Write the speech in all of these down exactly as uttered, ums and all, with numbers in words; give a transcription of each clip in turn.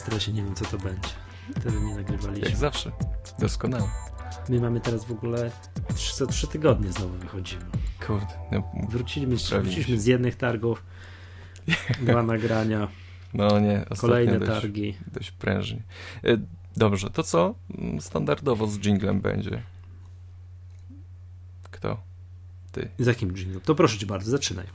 stresie, nie wiem co to będzie. Wtedy nie nagrywaliśmy. Jak zawsze, doskonale. My mamy teraz w ogóle za trzy tygodnie znowu wychodzimy. Kurde. No, wróciliśmy, wróciliśmy z jednych targów, dwa nagrania. No nie, kolejne dość, targi. Dość prężnie. Dobrze, to co standardowo z dżinglem będzie? Kto? Ty. Z jakim dżinglem? To proszę cię bardzo, zaczynaj.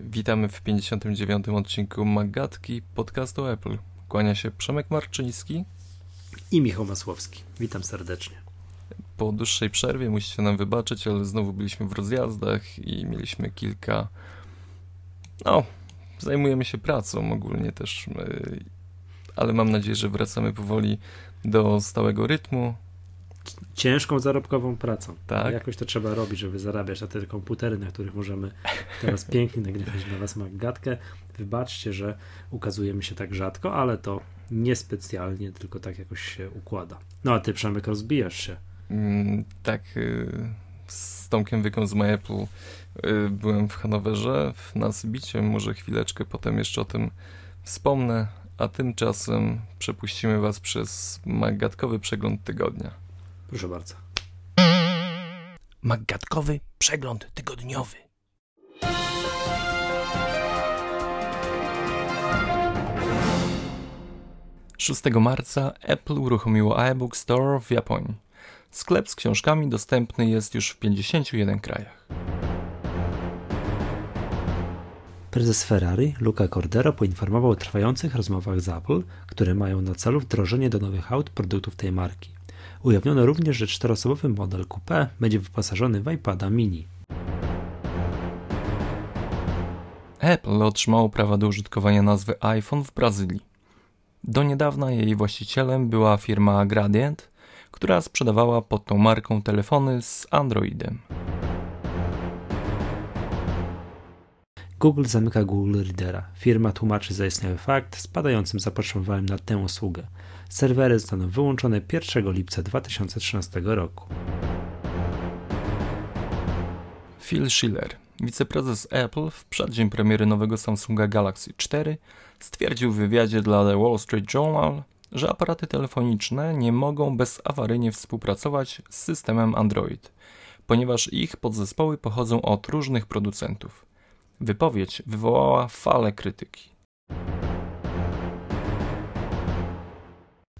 Witamy w pięćdziesiątym dziewiątym odcinku Magatki podcastu Apple. Kłania się Przemek Marczyński i Michał Masłowski. Witam serdecznie. Po dłuższej przerwie musicie nam wybaczyć, ale znowu byliśmy w rozjazdach i mieliśmy kilka... No, zajmujemy się pracą ogólnie też, ale mam nadzieję, że wracamy powoli do stałego rytmu. Ciężką, zarobkową pracą. Tak. Jakoś to trzeba robić, żeby zarabiać na te komputery, na których możemy teraz pięknie nagrywać dla was magatkę. Wybaczcie, że ukazujemy się tak rzadko, ale to niespecjalnie, tylko tak jakoś się układa. No a ty, Przemek, rozbijasz się. Mm, tak, z Tomkiem Wyką z MyApple byłem w Hanowerze, na CeBIT-cie, może chwileczkę potem jeszcze o tym wspomnę, a tymczasem przepuścimy was przez magatkowy przegląd tygodnia. Proszę bardzo. Magatkowy przegląd tygodniowy. szóstego marca Apple uruchomiło iBook Store w Japonii. Sklep z książkami dostępny jest już w pięćdziesięciu jeden krajach. Prezes Ferrari, Luca Cordero, poinformował o trwających rozmowach z Apple, które mają na celu wdrożenie do nowych aut produktów tej marki. Ujawniono również, że czteroosobowy model coupé będzie wyposażony w iPada Mini. Apple otrzymało prawa do użytkowania nazwy iPhone w Brazylii. Do niedawna jej właścicielem była firma Gradient, która sprzedawała pod tą marką telefony z Androidem. Google zamyka Google Readera. Firma tłumaczy zaistniały fakt spadającym zapotrzebowaniem na tę usługę. Serwery zostaną wyłączone pierwszego lipca dwa tysiące trzynastego roku. Phil Schiller, wiceprezes Apple, w przeddzień premiery nowego Samsunga Galaxy cztery stwierdził w wywiadzie dla The Wall Street Journal, że aparaty telefoniczne nie mogą bezawaryjnie współpracować z systemem Android, ponieważ ich podzespoły pochodzą od różnych producentów. Wypowiedź wywołała falę krytyki.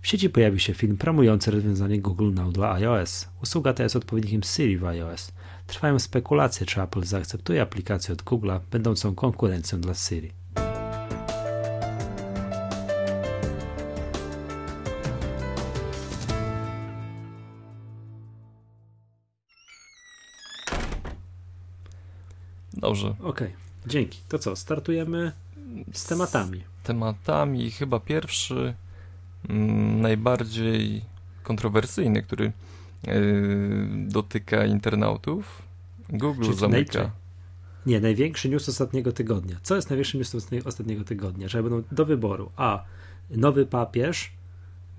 W sieci pojawił się film promujący rozwiązanie Google Now dla iOS. Usługa ta jest odpowiednikiem Siri w iOS. Trwają spekulacje, czy Apple zaakceptuje aplikację od Google'a, będącą konkurencją dla Siri. Dobrze. Okej, okay. Dzięki. To co, startujemy z tematami. Z tematami chyba pierwszy... najbardziej kontrowersyjny, który yy, dotyka internautów. Google Czyli zamyka. Naj... Nie, największy news ostatniego tygodnia. Co jest największym news ostatniego tygodnia? Że będą do wyboru a. nowy papież,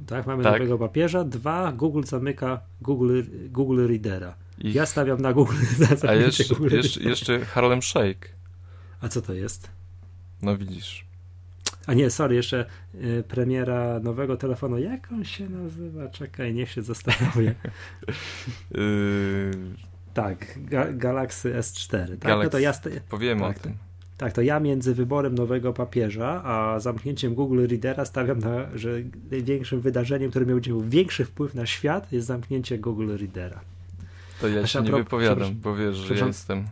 tak, mamy tak. nowego papieża, dwa. Google zamyka Google, Google Readera. I... Ja stawiam na Google. A jeszcze, Google jeszcze, jeszcze Harlem Shake. A co to jest? No widzisz. A nie, sorry, jeszcze y, premiera nowego telefonu. Jak on się nazywa? Czekaj, niech się zastanowię. yy... Tak, ga- Galaxy S cztery. Tak, Galaxy... No to ja st- Powiemy tak, o tym. Tak, to ja między wyborem nowego papieża a zamknięciem Google Readera stawiam na, że największym wydarzeniem, które miało większy wpływ na świat, jest zamknięcie Google Readera. To ja się nie pro... wypowiadam, bo wiesz, że ja jestem.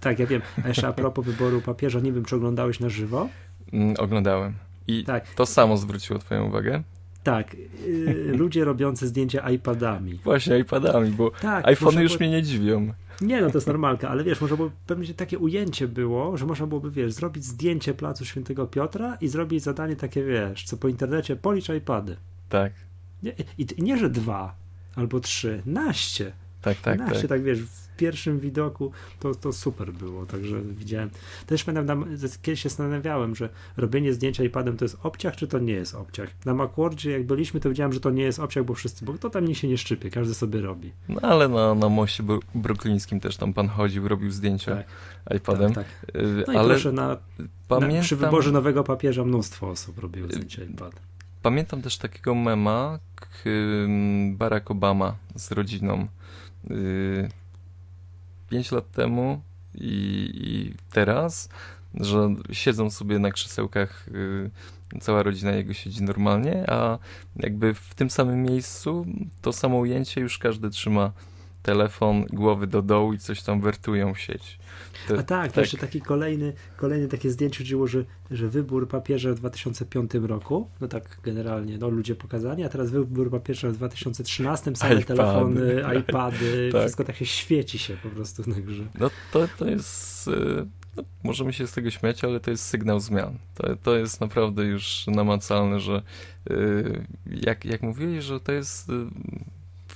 Tak, ja wiem. A jeszcze a propos wyboru papieża, nie wiem, czy oglądałeś na żywo? Oglądałem. I tak. To samo zwróciło twoją uwagę? Tak. Yy, ludzie robiący zdjęcia iPadami. Właśnie iPadami, bo tak, iPhony już by... mnie nie dziwią. Nie, no to jest normalka, ale wiesz, może było, pewnie takie ujęcie było, że można byłoby, wiesz, zrobić zdjęcie placu Świętego Piotra i zrobić zadanie takie, wiesz, co po internecie, policz iPady. Tak. Nie, i, i nie, że dwa albo trzy, naście. Tak, tak, tak. Się tak, wiesz, w pierwszym widoku to, to super było, także widziałem. Też pamiętam, kiedyś się zastanawiałem, że robienie zdjęcia iPadem to jest obciach, czy to nie jest obciach. Na Macworldzie jak byliśmy, to wiedziałem, że to nie jest obciach, bo wszyscy, bo to tam nikt się nie szczypie, każdy sobie robi. No ale na, na moście bruklińskim też tam pan chodził, robił zdjęcia tak, iPadem. Tak, tak. No i ale proszę, na, pamiętam... na, przy wyborze nowego papieża mnóstwo osób robiło zdjęcia iPadem. Pamiętam też takiego mema, Barack Obama z rodziną pięć lat temu i, i teraz, że siedzą sobie na krzesełkach, cała rodzina jego siedzi normalnie, a jakby w tym samym miejscu to samo ujęcie, już każdy trzyma telefon, głowy do dołu i coś tam wertują w sieć. To, a tak, to jeszcze tak. Taki kolejny, kolejne takie zdjęcie chodziło, że, że wybór papieża w dwa tysiące piątym roku, no tak generalnie, no ludzie pokazani, a teraz wybór papieża w dwa tysiące trzynastym, same iPady, telefony, iPady, tak. Wszystko tak się świeci się po prostu na grze. No to, to jest, no, możemy się z tego śmiać, ale to jest sygnał zmian. To, to jest naprawdę już namacalne, że jak, jak mówili, że to jest... w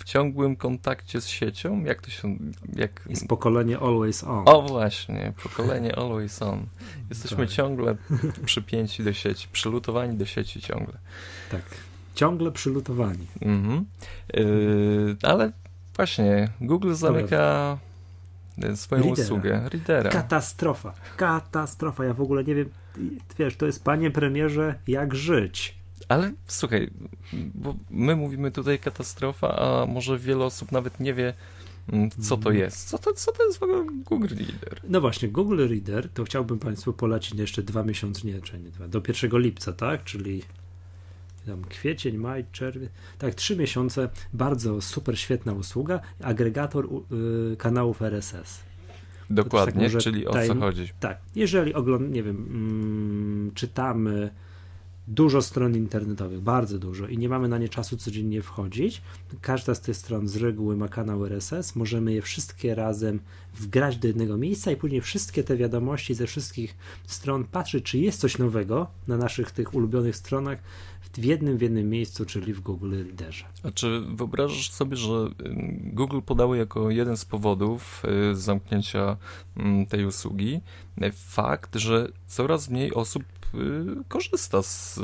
ciągłym kontakcie z siecią, jak to się... Jak... Jest pokolenie always on. O właśnie, pokolenie always on. Jesteśmy tak. ciągle przypięci do sieci, przylutowani do sieci ciągle. Tak, ciągle przylutowani. Mhm. Yy, ale właśnie, Google zamyka swoją Readera. usługę. Readera. Katastrofa, katastrofa. Ja w ogóle nie wiem, wiesz, to jest, panie premierze, jak żyć. Ale słuchaj, bo my mówimy tutaj katastrofa, a może wiele osób nawet nie wie, co to jest. Co to, co to jest w ogóle Google Reader? No właśnie, Google Reader, to chciałbym Państwu polecić jeszcze dwa miesiące, nie, czy nie dwa, do pierwszego lipca, tak? Czyli tam kwiecień, maj, czerwiec, tak, trzy miesiące, bardzo super, świetna usługa, agregator yy, kanałów R S S. Dokładnie, tak, czyli o co chodzi? Tak, jeżeli oglądamy, nie wiem, mm, czytamy dużo stron internetowych, bardzo dużo i nie mamy na nie czasu codziennie wchodzić. Każda z tych stron z reguły ma kanał R S S, możemy je wszystkie razem wgrać do jednego miejsca i później wszystkie te wiadomości ze wszystkich stron patrzeć, czy jest coś nowego na naszych tych ulubionych stronach w jednym, w jednym miejscu, czyli w Google Readerze. A czy wyobrażasz sobie, że Google podało jako jeden z powodów zamknięcia tej usługi fakt, że coraz mniej osób korzysta z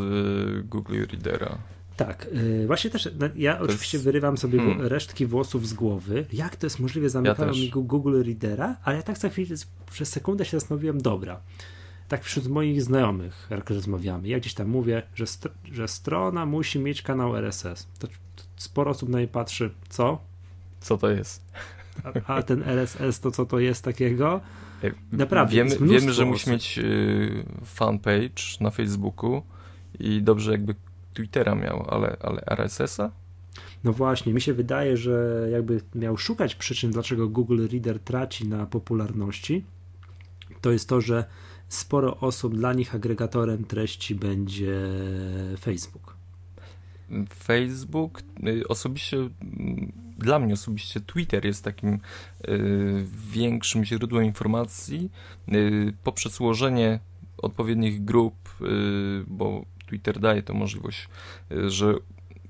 Google Readera. Tak, właśnie też ja to oczywiście jest... wyrywam sobie hmm. resztki włosów z głowy. Jak to jest możliwe? Zamykają mi ja Google Readera, ale ja tak za chwilę, przez sekundę się zastanowiłem, dobra, tak wśród moich znajomych, jak rozmawiamy, ja gdzieś tam mówię, że, st- że strona musi mieć kanał R S S. To sporo osób na nie patrzy, co? Co to jest? A, a ten R S S, to co to jest takiego? Naprawdę, wiemy, wiemy, że musi mieć y, fanpage na Facebooku i dobrze jakby Twittera miał, ale, ale R S S-a? No właśnie, mi się wydaje, że jakby miał szukać przyczyn, dlaczego Google Reader traci na popularności, to jest to, że sporo osób, dla nich agregatorem treści będzie Facebook. Facebook, osobiście dla mnie osobiście Twitter jest takim y, większym źródłem informacji y, poprzez ułożenie odpowiednich grup, y, bo Twitter daje tę możliwość, y, że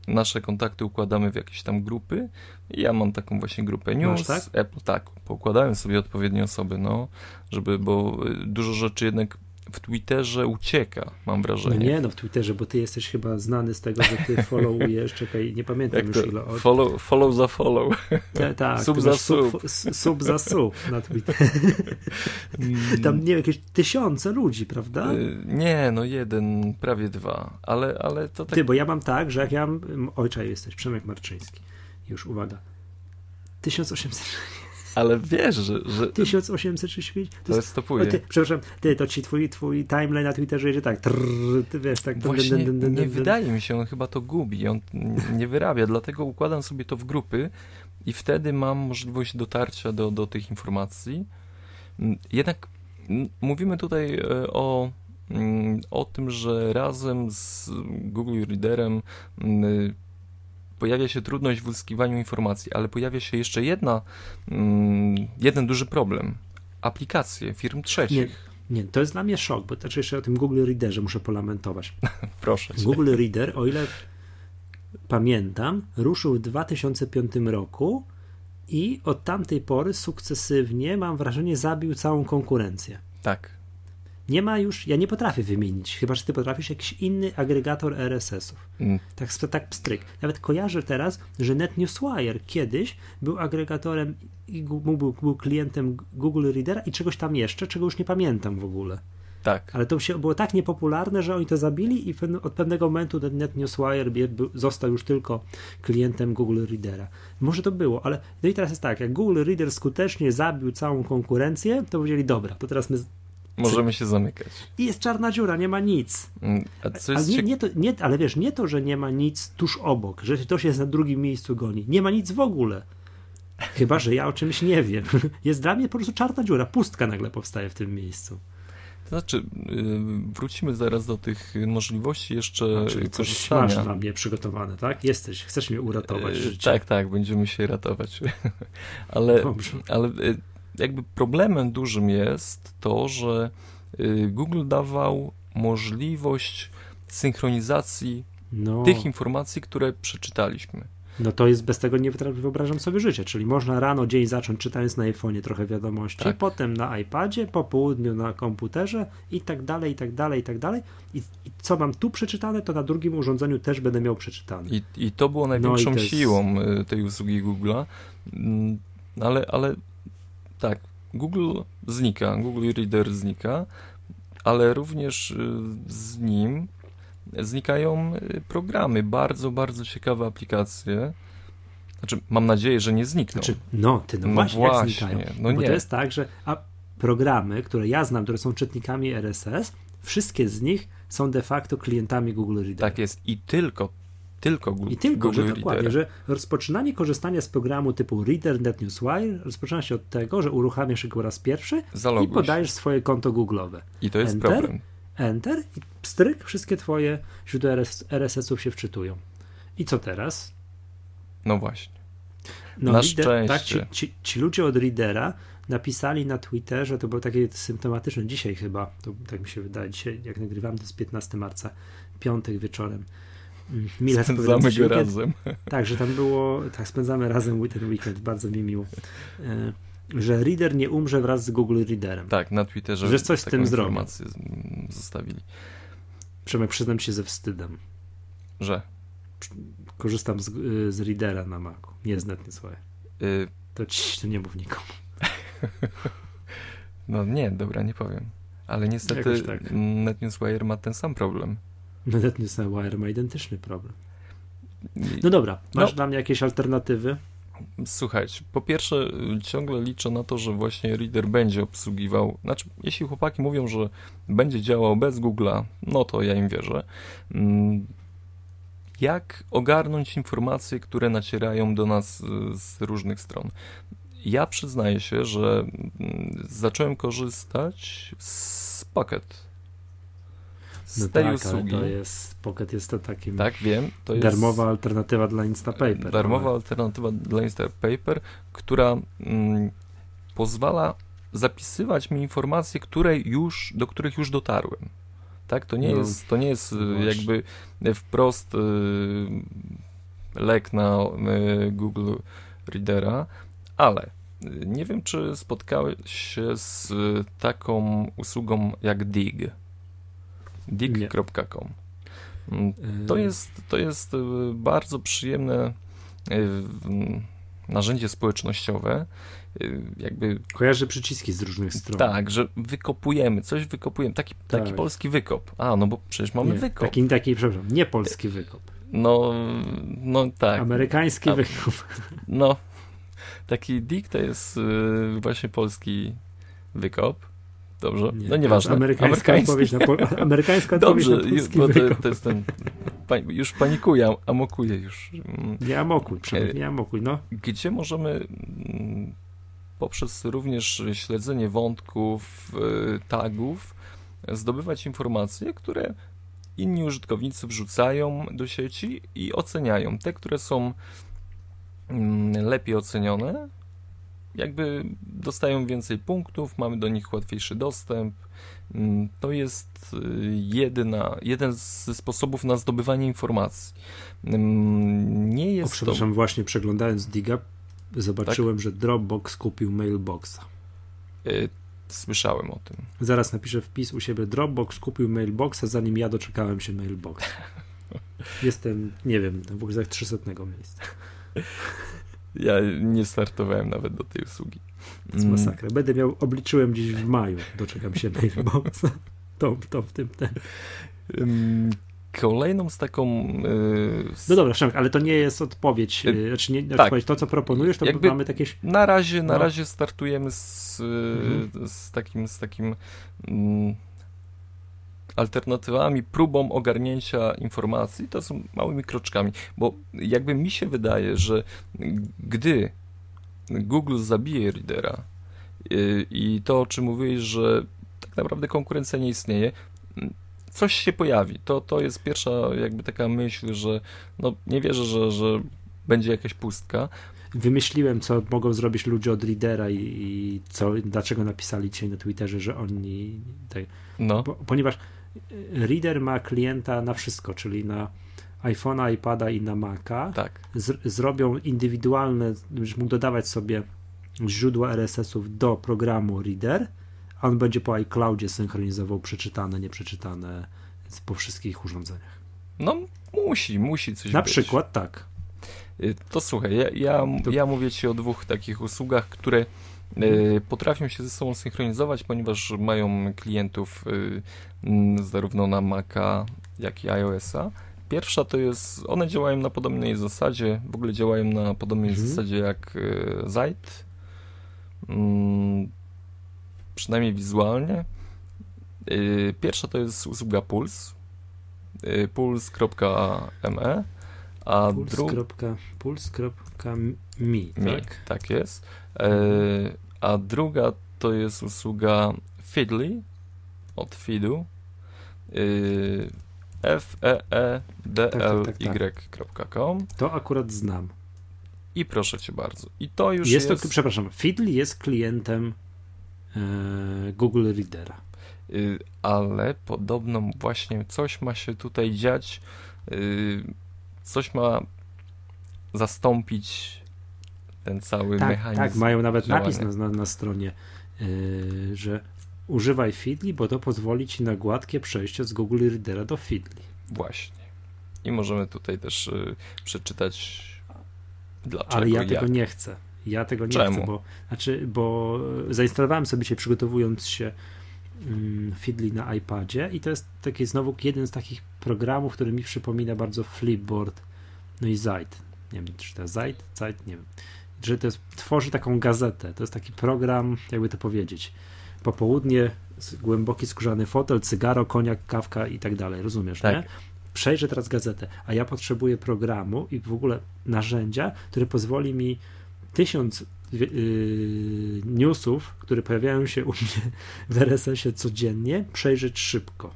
nasze kontakty układamy w jakieś tam grupy. Ja mam taką właśnie grupę news. Masz, tak? Apple, tak, poukładałem sobie odpowiednie osoby, no, żeby, bo dużo rzeczy jednak w Twitterze ucieka, mam wrażenie. No nie, no w Twitterze, bo ty jesteś chyba znany z tego, że ty followujesz, czekaj, nie pamiętam już ile. Od... Follow, follow za follow. Ta, ta, sub za sub. Sub, sub za sub na Twitterze. Tam, nie, jakieś tysiące ludzi, prawda? Nie, no jeden, prawie dwa, ale, ale to tak... Ty, bo ja mam tak, że jak ja mam... Ojcze, jesteś Przemek Marczyński. Już, uwaga. tysiąc osiemset... Ale wiesz, że... że... tysiąc osiemset trzydzieści pięć To jest... stopuje. Ty, przepraszam, ty, to ci twój, twój timeline na Twitterze idzie tak, trrr, ty wiesz, tak... Właśnie dyn, dyn, dyn, dyn. Nie wydaje mi się, on chyba to gubi, on nie wyrabia, dlatego układam sobie to w grupy i wtedy mam możliwość dotarcia do, do tych informacji. Jednak mówimy tutaj o, o tym, że razem z Google Readerem pojawia się trudność w uzyskiwaniu informacji, ale pojawia się jeszcze jedna, jeden duży problem. Aplikacje firm trzecich. Nie, nie, to jest dla mnie szok, bo znaczy jeszcze o tym Google Readerze muszę polamentować. Proszę cię. Google Reader, o ile pamiętam, ruszył w dwa tysiące piątym roku i od tamtej pory sukcesywnie, mam wrażenie, zabił całą konkurencję. Tak. Nie ma już, ja nie potrafię wymienić, chyba że ty potrafisz, jakiś inny agregator R S S ów. Mm. Tak, tak pstryk. Nawet kojarzę teraz, że NetNewsWire kiedyś był agregatorem i był, był klientem Google Readera i czegoś tam jeszcze, czego już nie pamiętam w ogóle. Tak. Ale to się było tak niepopularne, że oni to zabili i od pewnego momentu ten NetNewsWire został już tylko klientem Google Readera. Może to było, ale no i teraz jest tak, jak Google Reader skutecznie zabił całą konkurencję, to powiedzieli, dobra, to teraz my możemy się zamykać. I jest czarna dziura, nie ma nic. A co jest ale, nie, nie to, nie, ale wiesz, nie to, że nie ma nic tuż obok, że to się na drugim miejscu goni. Nie ma nic w ogóle. Chyba że ja o czymś nie wiem. Jest dla mnie po prostu czarna dziura, pustka nagle powstaje w tym miejscu. Znaczy, wrócimy zaraz do tych możliwości jeszcze czyli korzystania. Masz dla mnie przygotowane, tak? Jesteś, chcesz mnie uratować życie. Tak, tak, będziemy się ratować. Ale, ale jakby problemem dużym jest to, że Google dawał możliwość synchronizacji no. tych informacji, które przeczytaliśmy. No to jest, bez tego nie wyobrażam sobie życia, czyli można rano dzień zacząć czytając na iPhone'ie trochę wiadomości, tak. Potem na iPadzie, po południu na komputerze i tak dalej, i tak dalej, i tak dalej. I, i co mam tu przeczytane, to na drugim urządzeniu też będę miał przeczytane. I, i to było największą no to jest... siłą tej usługi Google'a, ale, ale tak, Google znika, Google Reader znika, ale również z nim znikają programy, bardzo, bardzo ciekawe aplikacje. Znaczy, mam nadzieję, że nie znikną. Znaczy, no, ty, no, no właśnie, właśnie, jak znikają. No bo nie. To jest tak, że a programy, które ja znam, które są czytnikami R S S, wszystkie z nich są de facto klientami Google Reader. Tak jest i tylko Tylko Google I tylko, Google że dokładnie, że rozpoczynanie korzystania z programu typu Reader, NetNewsWire rozpoczyna się od tego, że uruchamiasz go raz pierwszy Zaloguj i podajesz się. swoje konto Google'owe. I to jest Enter, problem. Enter i pstryk, wszystkie twoje źródła R S S ów się wczytują. I co teraz? No właśnie. No, na Reader, szczęście. Tak, ci, ci, ci ludzie od Readera napisali na Twitterze, to było takie symptomatyczne dzisiaj chyba, to tak mi się wydaje, dzisiaj jak nagrywam, to jest piętnastego marca, piątek wieczorem. Mile spędzamy go razem. Tak, że tam było, tak, spędzamy razem ten weekend, bardzo mi miło. Że Reader nie umrze wraz z Google Readerem. Tak, na Twitterze. Że coś z tym zrobią. Zostawili. Przemek, przyznam się ze wstydem. Że? Korzystam z, z Readera na Macu. Nie znam nic swoje. Y... To ci, to nie mów nikomu. No nie, dobra, nie powiem. Ale niestety tak. NetNewsWire ma ten sam problem. No NetNewsWire ma identyczny problem. No dobra, masz no. dla mnie jakieś alternatywy? Słuchajcie, po pierwsze ciągle liczę na to, że właśnie Reader będzie obsługiwał, znaczy jeśli chłopaki mówią, że będzie działał bez Google'a, no to ja im wierzę. Jak ogarnąć informacje, które nacierają do nas z różnych stron? Ja przyznaję się, że zacząłem korzystać z Pocket. Z no tej tak, usługi. To jest, Pocket jest to takim tak, wiem, to jest darmowa alternatywa dla Instapaper. Darmowa ale... alternatywa dla Instapaper, która mm, pozwala zapisywać mi informacje, które już, do których już dotarłem. Tak? To nie no, jest, to nie jest właśnie. jakby wprost y, lek na y, Google Readera, ale nie wiem, czy spotkałeś się z taką usługą jak Digg. digg kropka com. To jest, to jest bardzo przyjemne narzędzie społecznościowe. Jakby kojarzy przyciski z różnych stron. Tak, że wykopujemy, coś wykopujemy. Taki, taki tak. polski wykop. A, no bo przecież mamy nie, wykop. Taki, taki, przepraszam, nie polski wykop. No, no tak. Amerykański A, wykop. No, taki Digg to jest właśnie polski wykop. Dobrze, nie, no nieważne. Amerykańska odpowiedź na, pol... Amerykańska Dobrze, na polski już, to, to jest ten. Już panikuję, amokuję już. Nie amokuj, przynajmniej nie amokuj, no. Gdzie możemy poprzez również śledzenie wątków, tagów zdobywać informacje, które inni użytkownicy wrzucają do sieci i oceniają. Te, które są lepiej ocenione, jakby dostają więcej punktów, mamy do nich łatwiejszy dostęp. To jest jedyna, jeden ze sposobów na zdobywanie informacji. Nie jest o, przepraszam, to... właśnie przeglądając Digga, Zobaczyłem, tak? że Dropbox kupił Mailboxa. Y- Słyszałem o tym. Zaraz napiszę wpis u siebie: Dropbox kupił Mailboxa, zanim ja doczekałem się Mailboxa. Jestem, nie wiem, w ogóle jak trzysta miejsca. Ja nie startowałem nawet do tej usługi. To jest masakra. Będę miał, obliczyłem gdzieś w maju, doczekam się Mailboxa. To, to w tym ten. Kolejną z taką... Yy, z... No dobra, Przemek, ale to nie jest odpowiedź. Yy, znaczy nie, tak. odpowiedź, to, co proponujesz, to jakby mamy takie... Na razie, no. na razie startujemy z, mhm. z takim, z takim mm, alternatywami, próbą ogarnięcia informacji. To są małymi kroczkami, bo jakby mi się wydaje, że gdy Google zabije Readera yy, i to, o czym mówiłeś, że tak naprawdę konkurencja nie istnieje, coś się pojawi. To, to jest pierwsza jakby taka myśl, że no nie wierzę, że, że będzie jakaś pustka. Wymyśliłem, co mogą zrobić ludzie od Readera i, i co, dlaczego napisali dzisiaj na Twitterze, że oni... Tak, no. bo, ponieważ Reader ma klienta na wszystko, czyli na iPhone'a, iPada i na Maca. Tak. Z, zrobią indywidualne, będziesz mógł dodawać sobie źródła R S S ów do programu Reader. A on będzie po iCloudzie synchronizował przeczytane, nieprzeczytane po wszystkich urządzeniach. No musi, musi coś Na być. Na przykład tak. To słuchaj, ja, ja, to... ja mówię ci o dwóch takich usługach, które y, potrafią się ze sobą synchronizować, ponieważ mają klientów y, m, zarówno na Maca, jak i iOS-a. Pierwsza to jest, one działają na podobnej zasadzie, w ogóle działają na podobnej mhm. zasadzie jak y, ZEIT. Mm, przynajmniej wizualnie. Pierwsza to jest usługa Pulse, pulse kropka me, a druga... Pulse.me, tak? Tak jest. A druga to jest usługa Feedly, od Feedu, f e e d l y kropka com. To akurat znam. I proszę cię bardzo. I to już jest... jest... To, przepraszam, Feedly jest klientem Google Readera. Ale podobno właśnie coś ma się tutaj dziać, coś ma zastąpić ten cały tak, mechanizm. Tak, mają nawet działania. Napis na, na stronie, że używaj Feedly, bo to pozwoli ci na gładkie przejście z Google Readera do Feedly. Właśnie. I możemy tutaj też przeczytać dlaczego. Ale ja tego jak. nie chcę. Ja tego nie Czemu? chcę, bo, znaczy, bo zainstalowałem sobie się przygotowując się um, Feedly na iPadzie i to jest taki znowu jeden z takich programów, który mi przypomina bardzo Flipboard, no i ZEIT. Nie wiem, czy to jest ZEIT? ZEIT? Nie wiem. Że to jest, tworzy taką gazetę. To jest taki program, jakby to powiedzieć. Popołudnie, głęboki skórzany fotel, cygaro, koniak, kawka i tak dalej. Rozumiesz, tak. nie? Przejrzę teraz gazetę, a ja potrzebuję programu i w ogóle narzędzia, które pozwoli mi tysiąc yy, newsów, które pojawiają się u mnie w R S S ie codziennie, przejrzeć szybko.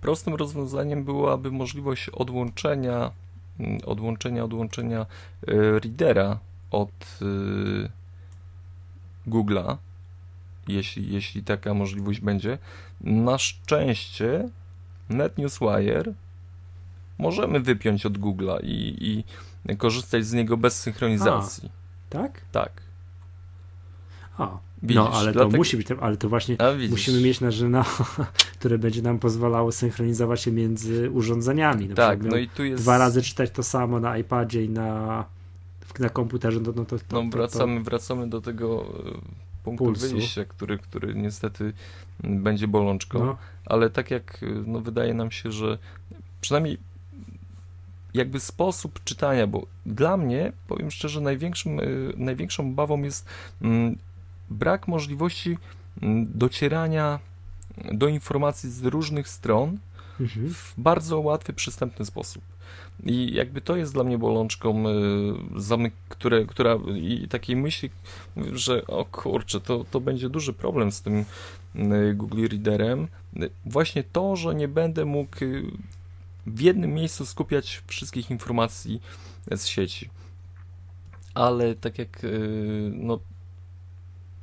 Prostym rozwiązaniem byłaby możliwość odłączenia odłączenia, odłączenia yy, Readera od yy, Google'a, jeśli, jeśli taka możliwość będzie. Na szczęście NetNewsWire możemy wypiąć od Google'a i, i korzystać z niego bez synchronizacji. A, tak? Tak. A, widzisz, no ale dlatego... to musi być, ale to właśnie musimy mieć narzędzia, które będzie nam pozwalało synchronizować się między urządzeniami. Na tak, no i tu jest... Dwa razy czytać to samo na iPadzie i na, na komputerze. No, to, to, no wracamy, to, to... wracamy do tego punktu Pulsu. wyjścia, który, który niestety będzie bolączką, no. ale tak jak no, wydaje nam się, że przynajmniej jakby sposób czytania, bo dla mnie, powiem szczerze, największym, y, największą obawą jest y, brak możliwości y, docierania do informacji z różnych stron mhm. w bardzo łatwy, przystępny sposób. I jakby to jest dla mnie bolączką, y, zamyk, które, która i takiej myśli, że o kurczę, to, to będzie duży problem z tym y, Google Readerem. Y, właśnie to, że nie będę mógł y, w jednym miejscu skupiać wszystkich informacji z sieci. Ale tak jak no,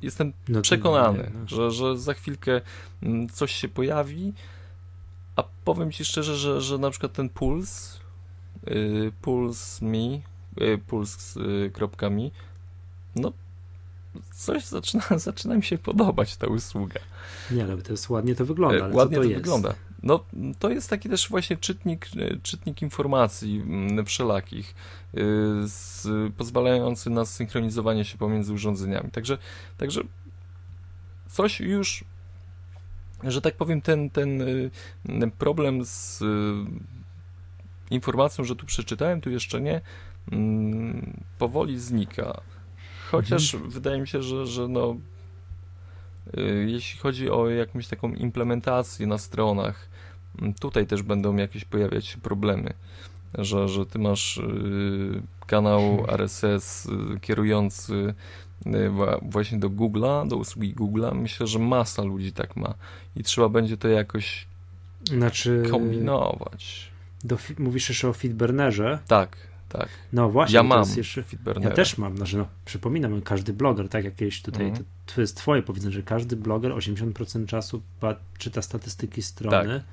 jestem no przekonany, nie, no. że, że za chwilkę coś się pojawi, a powiem ci szczerze, że, że na przykład ten Puls, Puls mi, Pulse z kropkami, no coś zaczyna, zaczyna mi się podobać ta usługa. Nie, ale to jest ładnie to wygląda. Ale ładnie co to, to jest? wygląda. No, to jest taki też właśnie czytnik, czytnik informacji wszelakich, z, pozwalający na synchronizowanie się pomiędzy urządzeniami. Także, także coś już, że tak powiem, ten, ten problem z informacją, że tu przeczytałem, tu jeszcze nie, powoli znika. Chociaż mhm. wydaje mi się, że, że no, jeśli chodzi o jakąś taką implementację na stronach, tutaj też będą jakieś pojawiać się problemy, że, że ty masz kanał R S S kierujący właśnie do Google'a, do usługi Google'a. Myślę, że masa ludzi tak ma i trzeba będzie to jakoś znaczy, kombinować. Do, mówisz jeszcze o Feedburnerze? Tak. Tak. No właśnie, ja mam jeszcze, ja też mam, znaczy no, przypominam, każdy bloger, tak jakieś tutaj, mm. to, to jest twoje powiedzenie, że każdy bloger osiemdziesiąt procent czasu czyta statystyki strony, tak.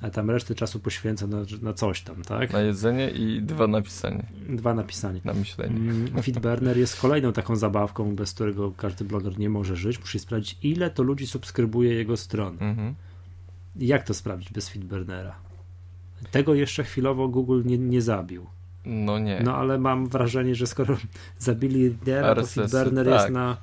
A tam resztę czasu poświęca na, na coś tam, tak? Na jedzenie i dwa napisanie. Dwa napisanie. Na myślenie. Feedburner jest kolejną taką zabawką, bez którego każdy bloger nie może żyć, musi sprawdzić, ile to ludzi subskrybuje jego strony. Mm-hmm. Jak to sprawdzić bez Feedburnera? Tego jeszcze chwilowo Google nie, nie zabił. No nie. No ale mam wrażenie, że skoro zabili lidera, to Feedburner tak. jest na,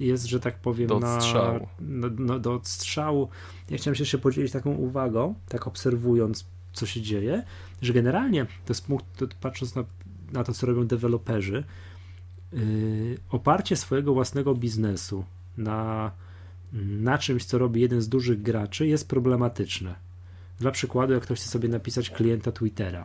jest, że tak powiem, do odstrzału. Na, no, no, do odstrzału. Ja chciałem się jeszcze podzielić taką uwagą, tak obserwując, co się dzieje, że generalnie to jest punkt, to patrząc na, na to, co robią deweloperzy, yy, oparcie swojego własnego biznesu na, na czymś, co robi jeden z dużych graczy, jest problematyczne. Dla przykładu, jak ktoś chce sobie napisać klienta Twittera,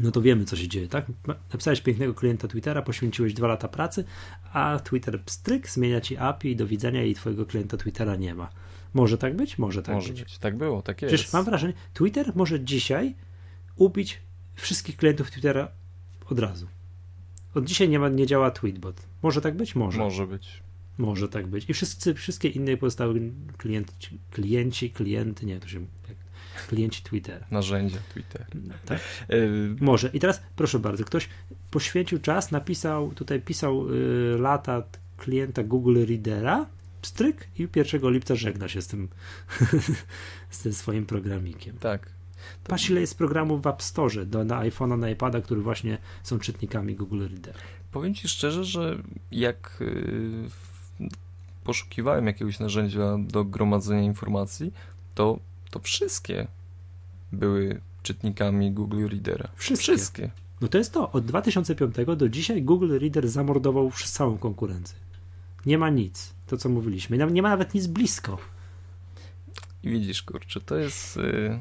no to wiemy, co się dzieje, tak? Napisałeś pięknego klienta Twittera, poświęciłeś dwa lata pracy, a Twitter pstryk, zmienia ci A P I i do widzenia, i twojego klienta Twittera nie ma. Może tak być? Może tak może być. być. Tak było, tak jest. Przecież mam wrażenie, Twitter może dzisiaj ubić wszystkich klientów Twittera od razu. Od dzisiaj nie, ma, nie działa Tweetbot. Może tak być? Może. Może być. Może tak być. I wszyscy, wszystkie inne pozostałe klienci, klienci, klienty, nie, to się... klienci Twittera. Narzędzia Twittera. No, tak. yy... Może. I teraz proszę bardzo, ktoś poświęcił czas, napisał, tutaj pisał yy, lata klienta Google Readera, pstryk i pierwszego lipca żegna się z tym z tym swoim programikiem. Tak. To... Patrz, ile jest programów w App Store do, na iPhone'a, na iPada, które właśnie są czytnikami Google Readera. Powiem ci szczerze, że jak yy, poszukiwałem jakiegoś narzędzia do gromadzenia informacji, to to wszystkie były czytnikami Google Readera. Wszystkie. wszystkie. No to jest to. Od dwa tysiące piątego do dzisiaj Google Reader zamordował już całą konkurencję. Nie ma nic. To, co mówiliśmy. Nie ma nawet nic blisko. I widzisz, kurczę, to jest y,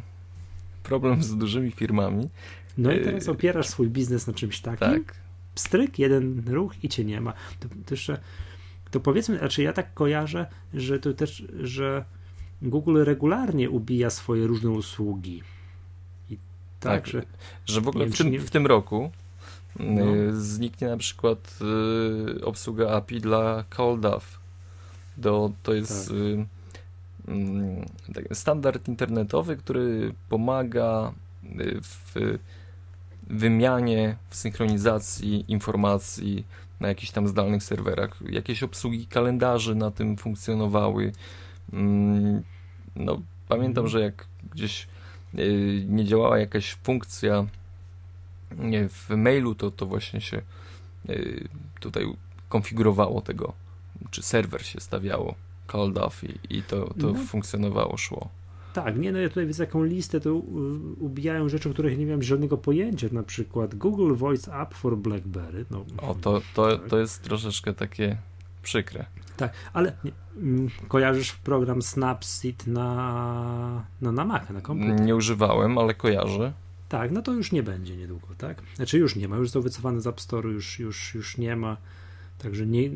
problem z dużymi firmami. No i teraz opierasz swój biznes na czymś takim. Tak. Pstryk, jeden ruch i cię nie ma. To, to jeszcze, to powiedzmy, znaczy ja tak kojarzę, że to też, że Google regularnie ubija swoje różne usługi. I tak, tak że, że w ogóle wiem, w, tym, nie... w tym roku no. zniknie na przykład y, obsługa A P I dla CallDAV. Do, to jest tak. y, y, standard internetowy, który pomaga w wymianie, w synchronizacji informacji na jakichś tam zdalnych serwerach. Jakieś obsługi kalendarzy na tym funkcjonowały. No, pamiętam, że jak gdzieś yy, nie działała jakaś funkcja yy, w mailu, to, to właśnie się yy, tutaj konfigurowało tego, czy serwer się stawiało, CallDAV i, i to, to no. funkcjonowało, szło. Tak, nie, no ja tutaj widzę jaką listę, to ubijają rzeczy, o których nie miałem żadnego pojęcia, na przykład Google Voice App for BlackBerry. No, o, to, to, tak. to jest troszeczkę takie przykre. Tak, ale nie, kojarzysz program Snapseed na, no, na Maca, na komputer? Nie używałem, ale kojarzę. Tak, no to już nie będzie niedługo, tak? Znaczy już nie ma, już został wycofany z App Store, już, już, już nie ma, także nie,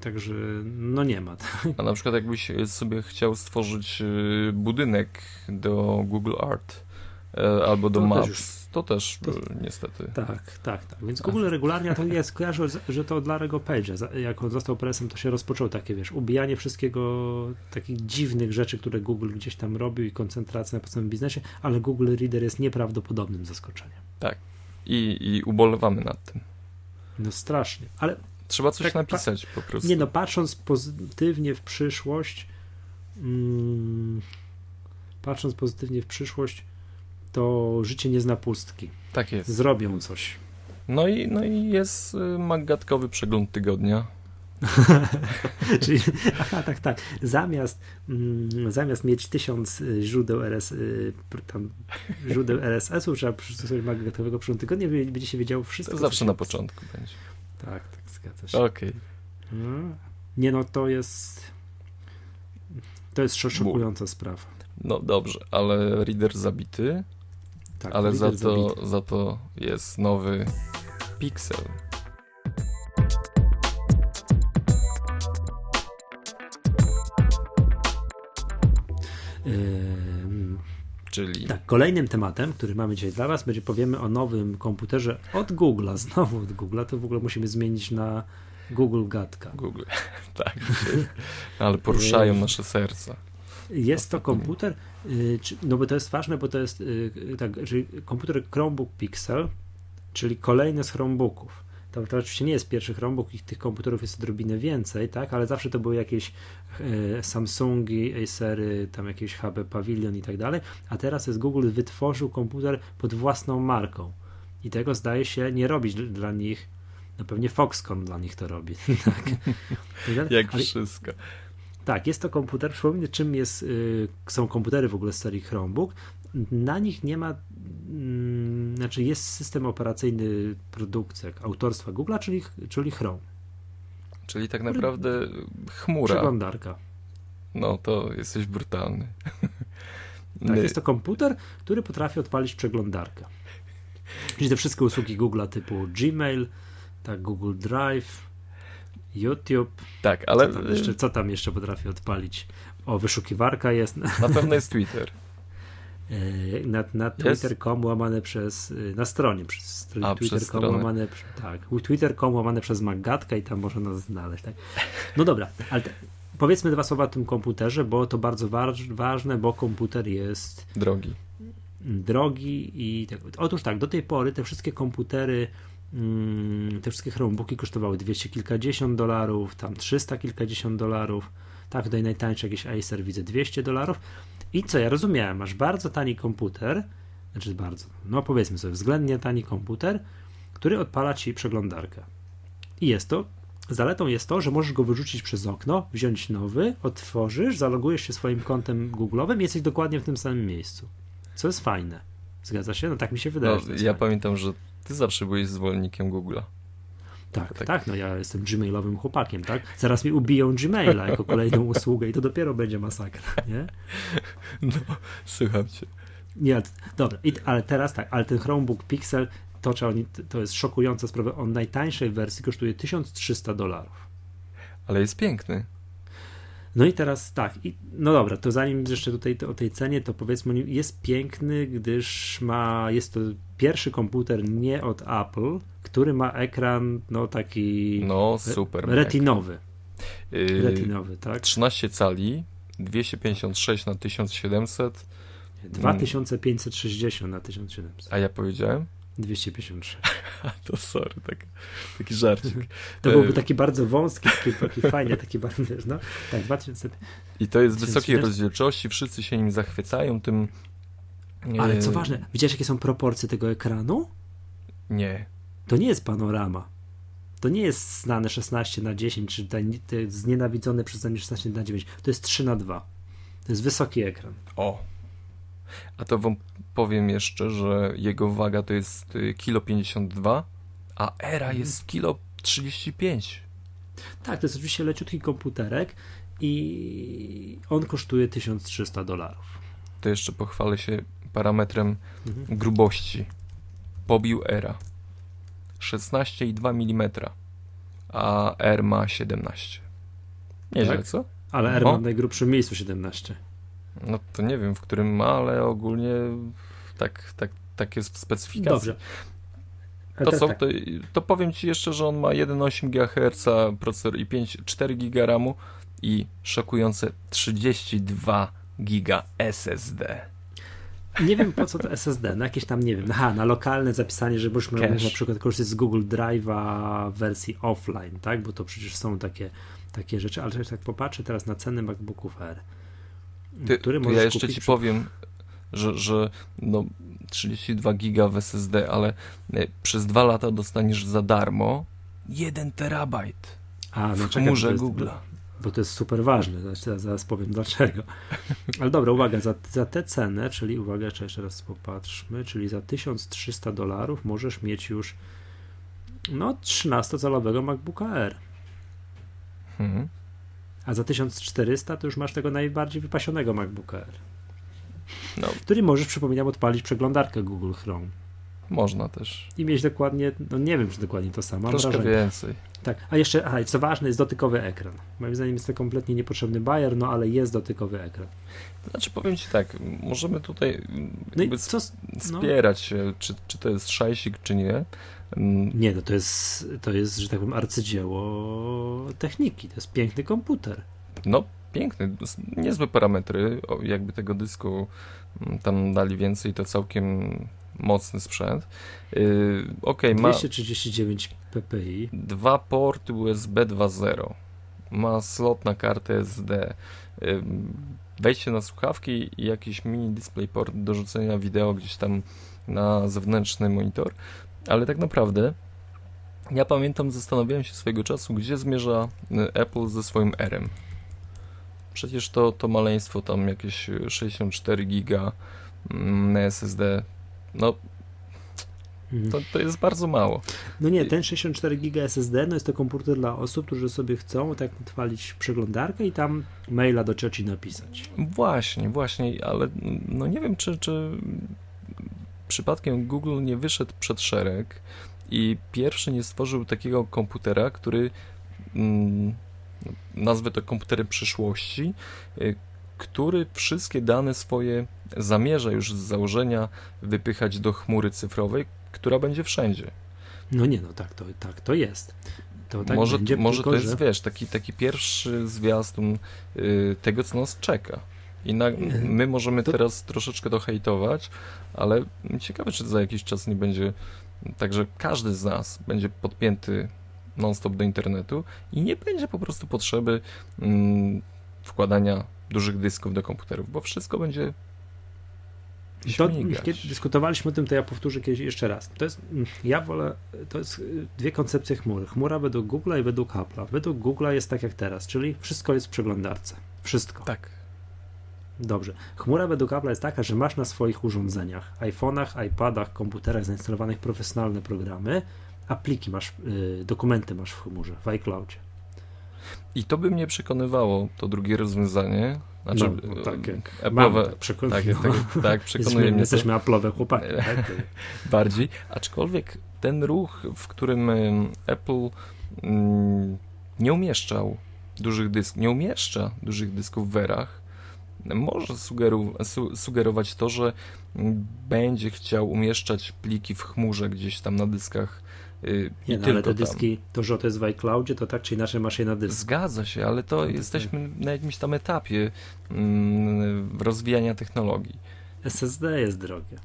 także no nie ma. Tak? A na przykład jakbyś sobie chciał stworzyć budynek do Google Art albo do to Maps, też już, to też to, niestety. Tak, tak, tak. Więc Google regularnie, to ja skojarzę, że to od Larry'ego Page'a, jak on został presem, to się rozpoczął takie, wiesz, ubijanie wszystkiego, takich dziwnych rzeczy, które Google gdzieś tam robił i koncentracja na podstawowym biznesie, ale Google Reader jest nieprawdopodobnym zaskoczeniem. Tak. i, i ubolewamy nad tym. No strasznie, ale... Trzeba coś tak, napisać po prostu. Nie no, patrząc pozytywnie w przyszłość, mm, patrząc pozytywnie w przyszłość, to życie nie zna pustki. Tak jest. Zrobią coś. No i, no i jest maggatkowy przegląd tygodnia. Czyli, aha, tak, tak. Zamiast, mm, zamiast mieć tysiąc źródeł, R S, tam, źródeł R S S-u, trzeba przystosować maggatowego przeglądu tygodnia, będzie się wiedziało wszystko. To zawsze na początku będzie. Tak, tak, zgadza się. Okej. Okay. Nie no, to jest to jest szokująca sprawa. No dobrze, ale reader zabity, tak, ale reader za to, zabity. Za to jest nowy Pixel. Ym, Czyli... Tak, kolejnym tematem, który mamy dzisiaj dla Was, będzie powiemy o nowym komputerze od Google'a, znowu od Google'a, to w ogóle musimy zmienić na Google Gadka. Google, tak, ale poruszają nasze serca. Jest to komputer, no bo to jest ważne, bo to jest tak, czyli komputer Chromebook Pixel, czyli kolejny z Chromebooków. To, to oczywiście nie jest pierwszy Chromebook, ich tych komputerów jest odrobinę więcej, tak, ale zawsze to były jakieś e, Samsungi, Acery, tam jakieś H P Pavilion i tak dalej, a teraz jest Google wytworzył komputer pod własną marką i tego zdaje się nie robić dla nich, no pewnie Foxconn dla nich to robi. Tak. Jak ale, wszystko. Tak, jest to komputer, przypomnę czym jest, y, są komputery w ogóle z serii Chromebook, na nich nie ma, mm, znaczy jest system operacyjny produkcji, autorstwa Google'a, czyli, czyli Chrome. Czyli tak naprawdę chmura. Przeglądarka. No to jesteś brutalny. Tak, jest to komputer, który potrafi odpalić przeglądarkę. Czyli te wszystkie usługi Google'a typu Gmail, tak, Google Drive, YouTube. Tak, ale... Co tam jeszcze, co tam jeszcze potrafi odpalić? O, wyszukiwarka jest. Na pewno jest Twitter. Na, na twitter kropka com łamane przez na stronie przez twitter kropka com łamane tak, twitter kropka com łamane przez Maggatka i tam można nas znaleźć, tak? No dobra, ale te, powiedzmy dwa słowa o tym komputerze, bo to bardzo wa- ważne, bo komputer jest drogi drogi i tak. Otóż tak, do tej pory te wszystkie komputery mm, te wszystkie Chromebooki kosztowały dwieście kilkadziesiąt dolarów, tam trzysta kilkadziesiąt dolarów, tak, tutaj najtańszy jakiś Acer widzę dwieście dolarów. I co ja rozumiałem, masz bardzo tani komputer, znaczy bardzo, no powiedzmy sobie, względnie tani komputer, który odpala ci przeglądarkę. I jest to, zaletą jest to, że możesz go wyrzucić przez okno, wziąć nowy, otworzysz, zalogujesz się swoim kontem Google'owym, jesteś dokładnie w tym samym miejscu. Co jest fajne. Zgadza się? No tak mi się wydaje. No, ja fajne. Pamiętam, że ty zawsze byłeś zwolennikiem Google'a. Tak, tak, tak, no ja jestem gmailowym chłopakiem, tak? Zaraz mi ubiją Gmaila jako kolejną usługę i to dopiero będzie masakra, nie? No, słucham cię. Nie, dobra, I, ale teraz tak, ale ten Chromebook Pixel, to, trzeba, to jest szokująca sprawa, on najtańszej wersji kosztuje tysiąc trzysta dolarów. Ale jest piękny. No i teraz tak, i, no dobra, to zanim jeszcze tutaj to, o tej cenie, to powiedzmy, jest piękny, gdyż ma, jest to pierwszy komputer nie od Apple, który ma ekran, no taki no, super re, retinowy. Yy, retinowy, tak. trzynaście cali, dwieście pięćdziesiąt sześć na tysiąc siedemset. dwa tysiące pięćset sześćdziesiąt na tysiąc siedemset. A ja powiedziałem? dwieście pięćdziesiąt sześć. To sorry, tak, taki żarcik. To byłby taki bardzo wąski, taki, taki fajny, taki bardzo, no. Tak, dwa tysiące. I to jest wysokiej rozdzielczości, wszyscy się nim zachwycają, tym... Nie. Ale co ważne, widziałeś jakie są proporcje tego ekranu? Nie. To nie jest panorama. To nie jest znane szesnaście na dziesięć, czy znienawidzone przeze mnie szesnaście na dziewięć. To jest trzy na dwa. To jest wysoki ekran. O. A to wam powiem jeszcze, że jego waga to jest jeden pięćdziesiąt dwa kilo, a Era jest jeden trzydzieści pięć kilo. Tak, to jest oczywiście leciutki komputerek i on kosztuje tysiąc trzysta dolarów. To jeszcze pochwalę się parametrem mhm. grubości. Pobił Era. szesnaście i dwa milimetra, a R ma siedemnaście. Nieźle, tak? Co? Ale R no. ma w najgrubszym miejscu siedemnaście. No to nie wiem, w którym ma, ale ogólnie tak, tak, tak jest w specyfikacji. Dobrze. To, są, to, to powiem ci jeszcze, że on ma jeden przecinek osiem gigaherca procesor i pięć, cztery giga ramu i szokujące trzydzieści dwa giga S S D. nie wiem po co to S S D, no jakieś tam, nie wiem, aha, na lokalne zapisanie, że już można na przykład korzystać z Google Drive'a w wersji offline, tak, bo to przecież są takie, takie rzeczy, ale jak popatrzę teraz na ceny MacBooków Air, ty, który możesz ja jeszcze kupić... ci powiem, że, że no trzydzieści dwa giga w S S D, ale przez dwa lata dostaniesz za darmo jeden terabajt A, no w chmurze Google'a. Bo to jest super ważne, znaczy, zaraz powiem dlaczego. Ale dobra, uwaga, za, za tę cenę, czyli uwaga, jeszcze raz popatrzmy, czyli za tysiąc trzysta dolarów możesz mieć już no trzynastocalowego MacBooka Air. Hmm. A za tysiąc czterysta to już masz tego najbardziej wypasionego MacBooka Air. No. Który możesz, przypominam, odpalić przeglądarkę Google Chrome. Można też. I mieć dokładnie, no nie wiem, czy dokładnie to samo. Troszkę wrażenie. Więcej. Tak, a jeszcze, aha, co ważne, jest dotykowy ekran. Moim zdaniem jest to kompletnie niepotrzebny bajer, no ale jest dotykowy ekran. Znaczy powiem ci tak, możemy tutaj jakby no co, wspierać no. się, czy, czy to jest szajsik, czy nie. Nie, no to jest, to jest, że tak powiem, arcydzieło techniki. To jest piękny komputer. No, piękny, niezłe parametry, jakby tego dysku tam dali więcej, to całkiem... mocny sprzęt. Yy, okay, ma dwieście trzydzieści dziewięć ppi Dwa porty U S B dwa zero Ma slot na kartę S D. Yy, wejście na słuchawki i jakiś mini DisplayPort do rzucenia wideo gdzieś tam na zewnętrzny monitor. Ale tak naprawdę ja pamiętam, zastanawiałem się swojego czasu, gdzie zmierza Apple ze swoim Airem. Przecież to, to maleństwo tam jakieś sześćdziesiąt cztery giga na S S D. No, to, to jest bardzo mało. No nie, ten sześćdziesiąt cztery giga S S D, no jest to komputer dla osób, którzy sobie chcą tak odpalić przeglądarkę i tam maila do cioci napisać. Właśnie, właśnie, ale no nie wiem, czy, czy przypadkiem Google nie wyszedł przed szereg i pierwszy nie stworzył takiego komputera, który, nazwę to komputerem przyszłości, który wszystkie dane swoje zamierza już z założenia wypychać do chmury cyfrowej, która będzie wszędzie. No nie, no tak to, tak to jest. To tak może będzie, może tylko, to jest, że... wiesz, taki, taki pierwszy zwiastun yy, tego, co nas czeka. I na, my możemy to... teraz troszeczkę to hejtować, ale ciekawe, czy za jakiś czas nie będzie tak, że każdy z nas będzie podpięty non-stop do internetu i nie będzie po prostu potrzeby yy, wkładania dużych dysków do komputerów, bo wszystko będzie śmigać. Kiedy dyskutowaliśmy o tym, to ja powtórzę kiedyś jeszcze raz. To jest, ja wolę, to jest dwie koncepcje chmury. Chmura według Google'a i według Apple'a. Według Google'a jest tak jak teraz, czyli wszystko jest w przeglądarce. Wszystko. Tak. Dobrze. Chmura według Apple'a jest taka, że masz na swoich urządzeniach, iPhone'ach, iPadach, komputerach zainstalowanych profesjonalne programy, apliki masz, yy, dokumenty masz w chmurze, w iCloudzie. I to by mnie przekonywało, to drugie rozwiązanie. Znaczy, no, tak, jak Apple'owe, tak, przekon... tak, tak, tak, przekonuje jesteśmy, mnie. Jesteśmy Apple'owe chłopaki. Tak? Bardziej. Aczkolwiek ten ruch, w którym Apple mm, nie umieszczał dużych dysków, nie umieszcza dużych dysków w erach, może sugeru, su, sugerować to, że będzie chciał umieszczać pliki w chmurze gdzieś tam na dyskach. Yy, nie, no, ale te dyski, tam. To, że to jest w iCloudzie, to tak czy inaczej masz je na dysku. Zgadza się, ale to no, jesteśmy tak. na jakimś tam etapie mm, rozwijania technologii. S S D jest drogie.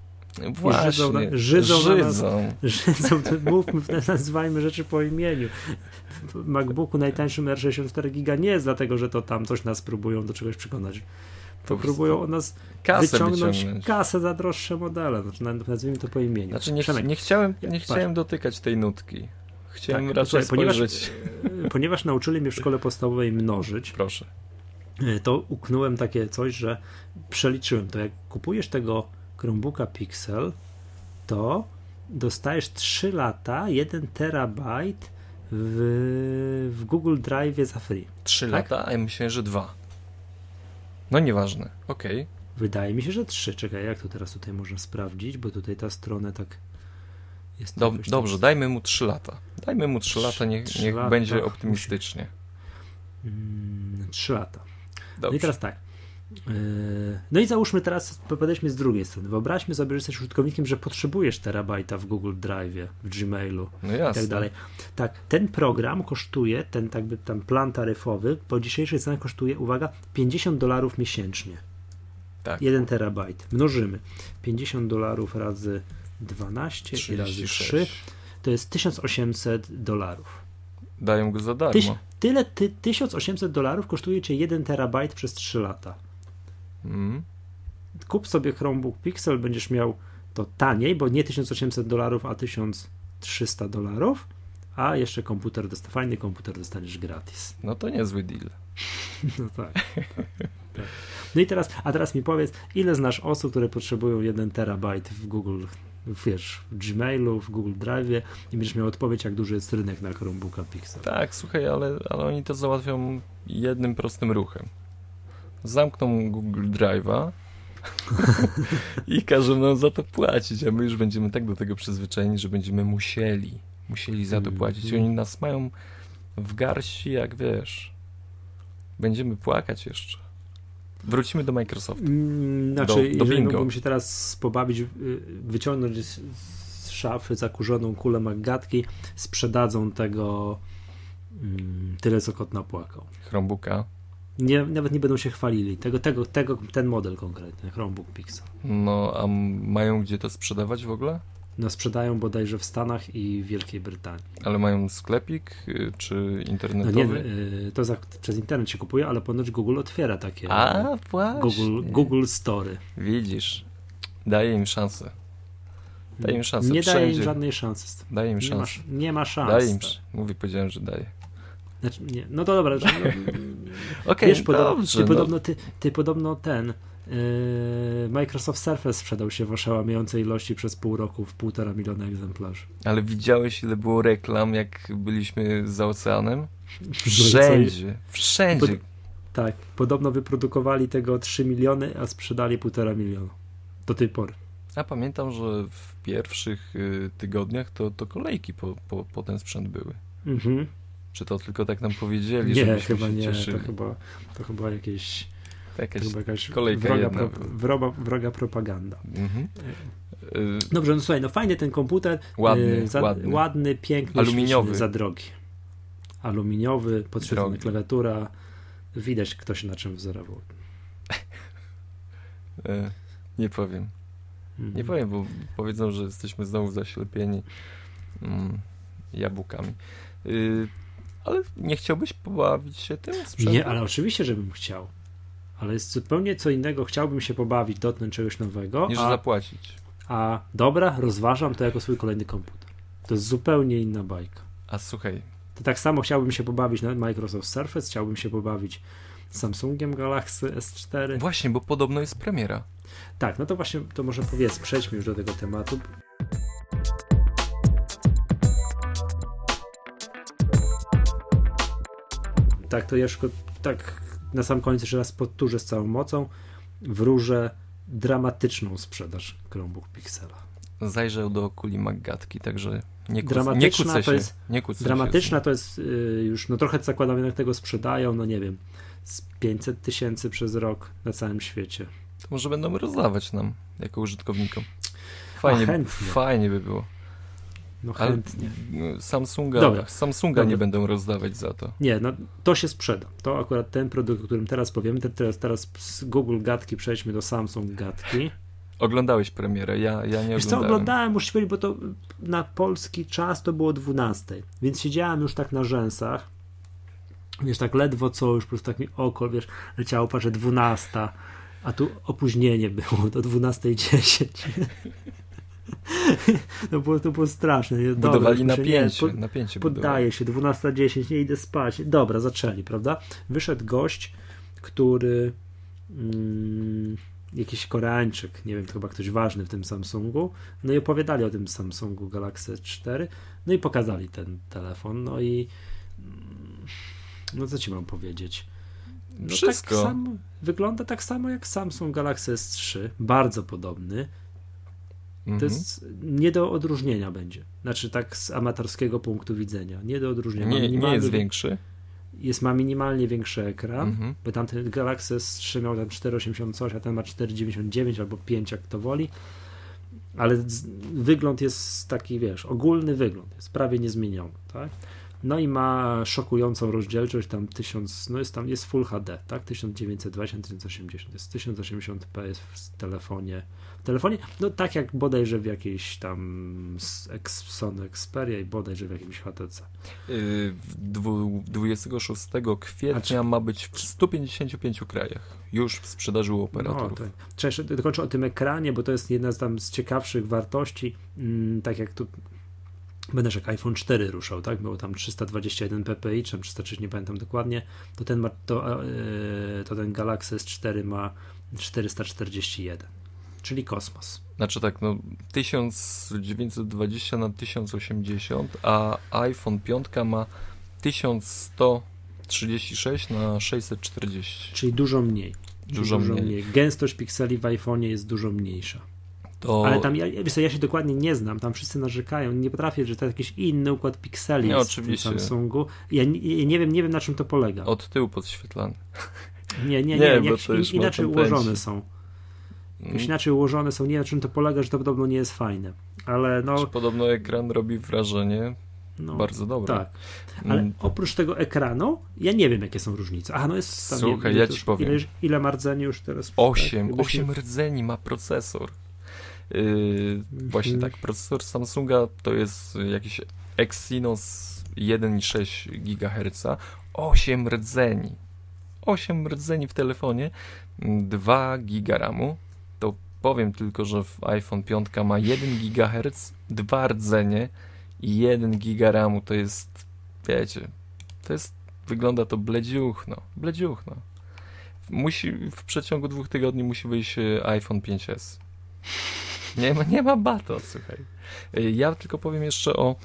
Właśnie. Żydzą, na, żydzą, żydzą. Na nas, żydzą to, mówmy, nazywajmy rzeczy po imieniu. W MacBooku najtańszym R sześćdziesiąt cztery giga nie jest dlatego, że to tam coś nas próbują do czegoś przekonać. To próbują o nas kasę wyciągnąć, wyciągnąć kasę za droższe modele, nazwijmy to po imieniu. Znaczy nie, ch- nie chciałem, nie chciałem dotykać tej nutki. Chciałem tak, raczej tutaj, spojrzeć. Ponieważ, ponieważ nauczyli mnie w szkole podstawowej mnożyć, proszę, to uknąłem takie coś, że przeliczyłem to. Jak kupujesz tego Chromebooka Pixel, to dostajesz trzy lata, jeden terabajt w, w Google Drive za free. trzy lata? A ja myślałem, że dwa. No nieważne, okej. Okay. Wydaje mi się, że trzy. Czekaj, jak to teraz tutaj można sprawdzić, bo tutaj ta strona tak jest... Dob- tak dobrze, tam... dajmy mu trzy lata. Dajmy mu trzy lata, niech, trzy niech lata będzie optymistycznie. trzy lata. Dobrze. No i teraz tak. No i załóżmy teraz, popatrzmy z drugiej strony. Wyobraźmy sobie, że jesteś użytkownikiem, że potrzebujesz terabajta w Google Drive, w Gmailu no i tak dalej. Tak, ten program kosztuje, ten tak by tam plan taryfowy po dzisiejszej cenie kosztuje, uwaga, pięćdziesiąt dolarów miesięcznie. Tak. jeden terabajt. Mnożymy. pięćdziesiąt dolarów razy dwanaście trzydzieści sześć. I razy trzy to jest tysiąc osiemset dolarów. Dają go za darmo. Tyś, tyle ty, tysiąc osiemset dolarów kosztuje cię jeden terabajt przez trzy lata. Mm. Kup sobie Chromebook Pixel, będziesz miał to taniej, bo nie tysiąc osiemset dolarów, a tysiąc trzysta dolarów, a jeszcze komputer, dosta, fajny komputer dostaniesz gratis. No to niezły deal. No tak. tak, tak. No i teraz, a teraz mi powiedz, ile znasz osób, które potrzebują jeden terabajt w Google, wiesz, w Gmailu, w Google Drive'ie i będziesz miał odpowiedź, jak duży jest rynek na Chromebooka Pixel. Tak, słuchaj, ale, ale oni to załatwią jednym prostym ruchem. Zamkną Google Drive'a i każą nam za to płacić, a my już będziemy tak do tego przyzwyczajeni, że będziemy musieli, musieli za to płacić. Oni nas mają w garści, jak wiesz. Będziemy płakać jeszcze. Wrócimy do Microsoftu. Znaczy, do, do jeżeli bingo. Mógłbym się teraz pobawić, wyciągnąć z, z szafy zakurzoną kulę Maggatki, sprzedadzą tego mm, tyle, co kot napłakał. Chromebooka? Nie, nawet nie będą się chwalili. Tego, tego, tego, ten model konkretny, Chromebook Pixel. No, a mają gdzie to sprzedawać w ogóle? No, sprzedają bodajże w Stanach i Wielkiej Brytanii. Ale mają sklepik czy internetowy? No nie, to za, przez internet się kupuje, ale ponoć Google otwiera takie a, właśnie. Google, Google Story. Widzisz, daje im szansę. Daje im szansę. Nie Wszędzie. Daje im żadnej szansy. Daje im szansę. Nie ma, nie ma szans. Daje im, tak. Mówi, powiedziałem, że daje. Znaczy, nie. No to dobra. Znaczy, no, okay, wiesz, podobno, dobrze, ty, no. podobno, ty, ty podobno ten... Microsoft Surface sprzedał się w oszałamiającej ilości przez pół roku w półtora miliona egzemplarzy. Ale widziałeś, ile było reklam, jak byliśmy za oceanem? Wszędzie, wszędzie. Pod... Tak, podobno wyprodukowali tego trzy miliony, a sprzedali półtora miliona do tej pory. A pamiętam, że w pierwszych tygodniach to, to kolejki po, po, po ten sprzęt były. Mhm. Czy to tylko tak nam powiedzieli, nie, żebyśmy chyba się nie. cieszyli? To chyba, to chyba jakieś Jakaś Chyba jakaś kolejka wroga, pro, wroga, wroga propaganda. Mm-hmm. Dobrze, no słuchaj, no fajny ten komputer. Ładny, za, ładny. ładny piękny, aluminiowy. Za drogi. Aluminiowy, podświetlona klawiatura. Widać, kto się na czym wzorował. Nie powiem. Nie mm. powiem, bo powiedzą, że jesteśmy znowu zaślepieni mm, jabłkami. Y, ale nie chciałbyś pobawić się tym sprzętem? Nie, ale oczywiście, żebym chciał. Ale jest zupełnie co innego. Chciałbym się pobawić, dotknąć czegoś nowego. Niż a, zapłacić. A dobra, rozważam to jako swój kolejny komputer. To jest zupełnie inna bajka. A słuchaj. To tak samo chciałbym się pobawić na Microsoft Surface, chciałbym się pobawić Samsungiem Galaxy S cztery. Właśnie, bo podobno jest premiera. Tak, no to właśnie, to może powiedz, przejdźmy już do tego tematu. Tak, to jeszcze tak... Na sam koniec jeszcze raz powtórzę z całą mocą, wróżę dramatyczną sprzedaż Chromebook Pixela. Zajrzał do kuli Maggatki, także nie kucę, nie kucę się. Jest, nie kucę dramatyczna się to jest y, już, no trochę zakładam, jak tego sprzedają, no nie wiem, z pięćset tysięcy przez rok na całym świecie. To może będą rozdawać nam, jako użytkownikom. Fajnie, fajnie by było. No chętnie. Ale Samsunga, Dobra. Samsunga Dobra. nie będą rozdawać za to. Nie, no to się sprzeda. To akurat ten produkt, o którym teraz powiemy, teraz, teraz z Google Gadki przejdźmy do Samsung Gadki. Oglądałeś premierę, ja, ja nie Wiesz oglądałem. Wiesz co, oglądałem, muszę powiedzieć, bo to na polski czas to było dwunasta, więc siedziałem już tak na rzęsach, wiesz, tak ledwo co, już po prostu tak mi oko, wiesz, leciało, patrzę, dwunasta, a tu opóźnienie było do dwunasta dziesięć. No było, to było straszne. Dobra, budowali napięcie, nie, pod, napięcie poddaje się, dwunasta dziesięć, nie idę spać. Dobra, zaczęli, prawda? Wyszedł gość, który mm, jakiś Koreańczyk, nie wiem, chyba ktoś ważny w tym Samsungu, no i opowiadali o tym Samsungu Galaxy S cztery, no i pokazali ten telefon, no i no co ci mam powiedzieć? No, wszystko. Tak samo, wygląda tak samo jak Samsung Galaxy S trzy, bardzo podobny. To jest nie do odróżnienia będzie. Znaczy tak z amatorskiego punktu widzenia. Nie do odróżnienia. Nie, nie jest większy. Jest, ma minimalnie większy ekran, mm-hmm. bo tamten Galaxy S trzy miał tam cztery przecinek osiemdziesiąt osiem, a ten ma cztery przecinek dziewięćdziesiąt dziewięć albo pięć, jak kto woli. Ale z, wygląd jest taki, wiesz, ogólny wygląd jest prawie niezmieniony. Tak? No i ma szokującą rozdzielczość, tam tysiąc, no jest tam, jest Full H D, tak? tysiąc dziewięćset dwadzieścia na tysiąc osiemdziesiąt, jest tysiąc osiemdziesiąt p w telefonie. W telefonie, no tak jak bodajże w jakiejś tam Sony Xperia i bodajże w jakimś H T C. dwudziestego szóstego kwietnia ma być w stu pięćdziesięciu pięciu krajach. Już w sprzedaży u operatorów. No, trzeba jeszcze dokończyć o tym ekranie, bo to jest jedna z tam z ciekawszych wartości, mm, tak jak tu będę jak iPhone cztery ruszał, tak? Było tam trzysta dwadzieścia jeden p p i, czy trzysta trzy, nie pamiętam dokładnie, to ten, ma, to, yy, to ten Galaxy S cztery ma czterysta czterdzieści jeden, czyli kosmos. Znaczy tak, no tysiąc dziewięćset dwadzieścia na tysiąc osiemdziesiąt, a iPhone pięć ma tysiąc sto trzydzieści sześć na sześćset czterdzieści. Czyli dużo mniej. Dużo, dużo mniej. mniej. Gęstość pikseli w iPhone'ie jest dużo mniejsza. To... Ale tam, ja, ja się dokładnie nie znam, tam wszyscy narzekają, nie potrafię, że to jakiś inny układ pikseli nie, jest oczywiście. W tym Samsungu. Ja nie, nie wiem, nie wiem na czym to polega. Od tyłu podświetlany. Nie, nie, nie, nie bo in, inaczej ułożone są. Jakoś inaczej ułożone są, nie wiem na czym to polega, że to podobno nie jest fajne. Ale no... Czy podobno ekran robi wrażenie no, bardzo dobre. Tak, ale mm. oprócz tego ekranu, ja nie wiem jakie są różnice. Aha, no jest... Tam, Słuchaj, nie, ja ci powiem. Ile, ile ma rdzeni już teraz? osiem, tak, osiem się... rdzeni ma procesor. Yy, właśnie tak, procesor Samsunga to jest jakiś Exynos jeden przecinek sześć gigaherca, osiem rdzeni, osiem rdzeni w telefonie, dwa giga ramu, to powiem tylko, że w iPhone pięć ma jeden gigaherc, dwa rdzenie i jeden giga ramu, to jest, wiecie, to jest, wygląda to bledziuchno, bledziuchno. Musi, w przeciągu dwóch tygodni musi wyjść iPhone pięć es. Nie ma, nie ma bato, słuchaj. Ja tylko powiem jeszcze o,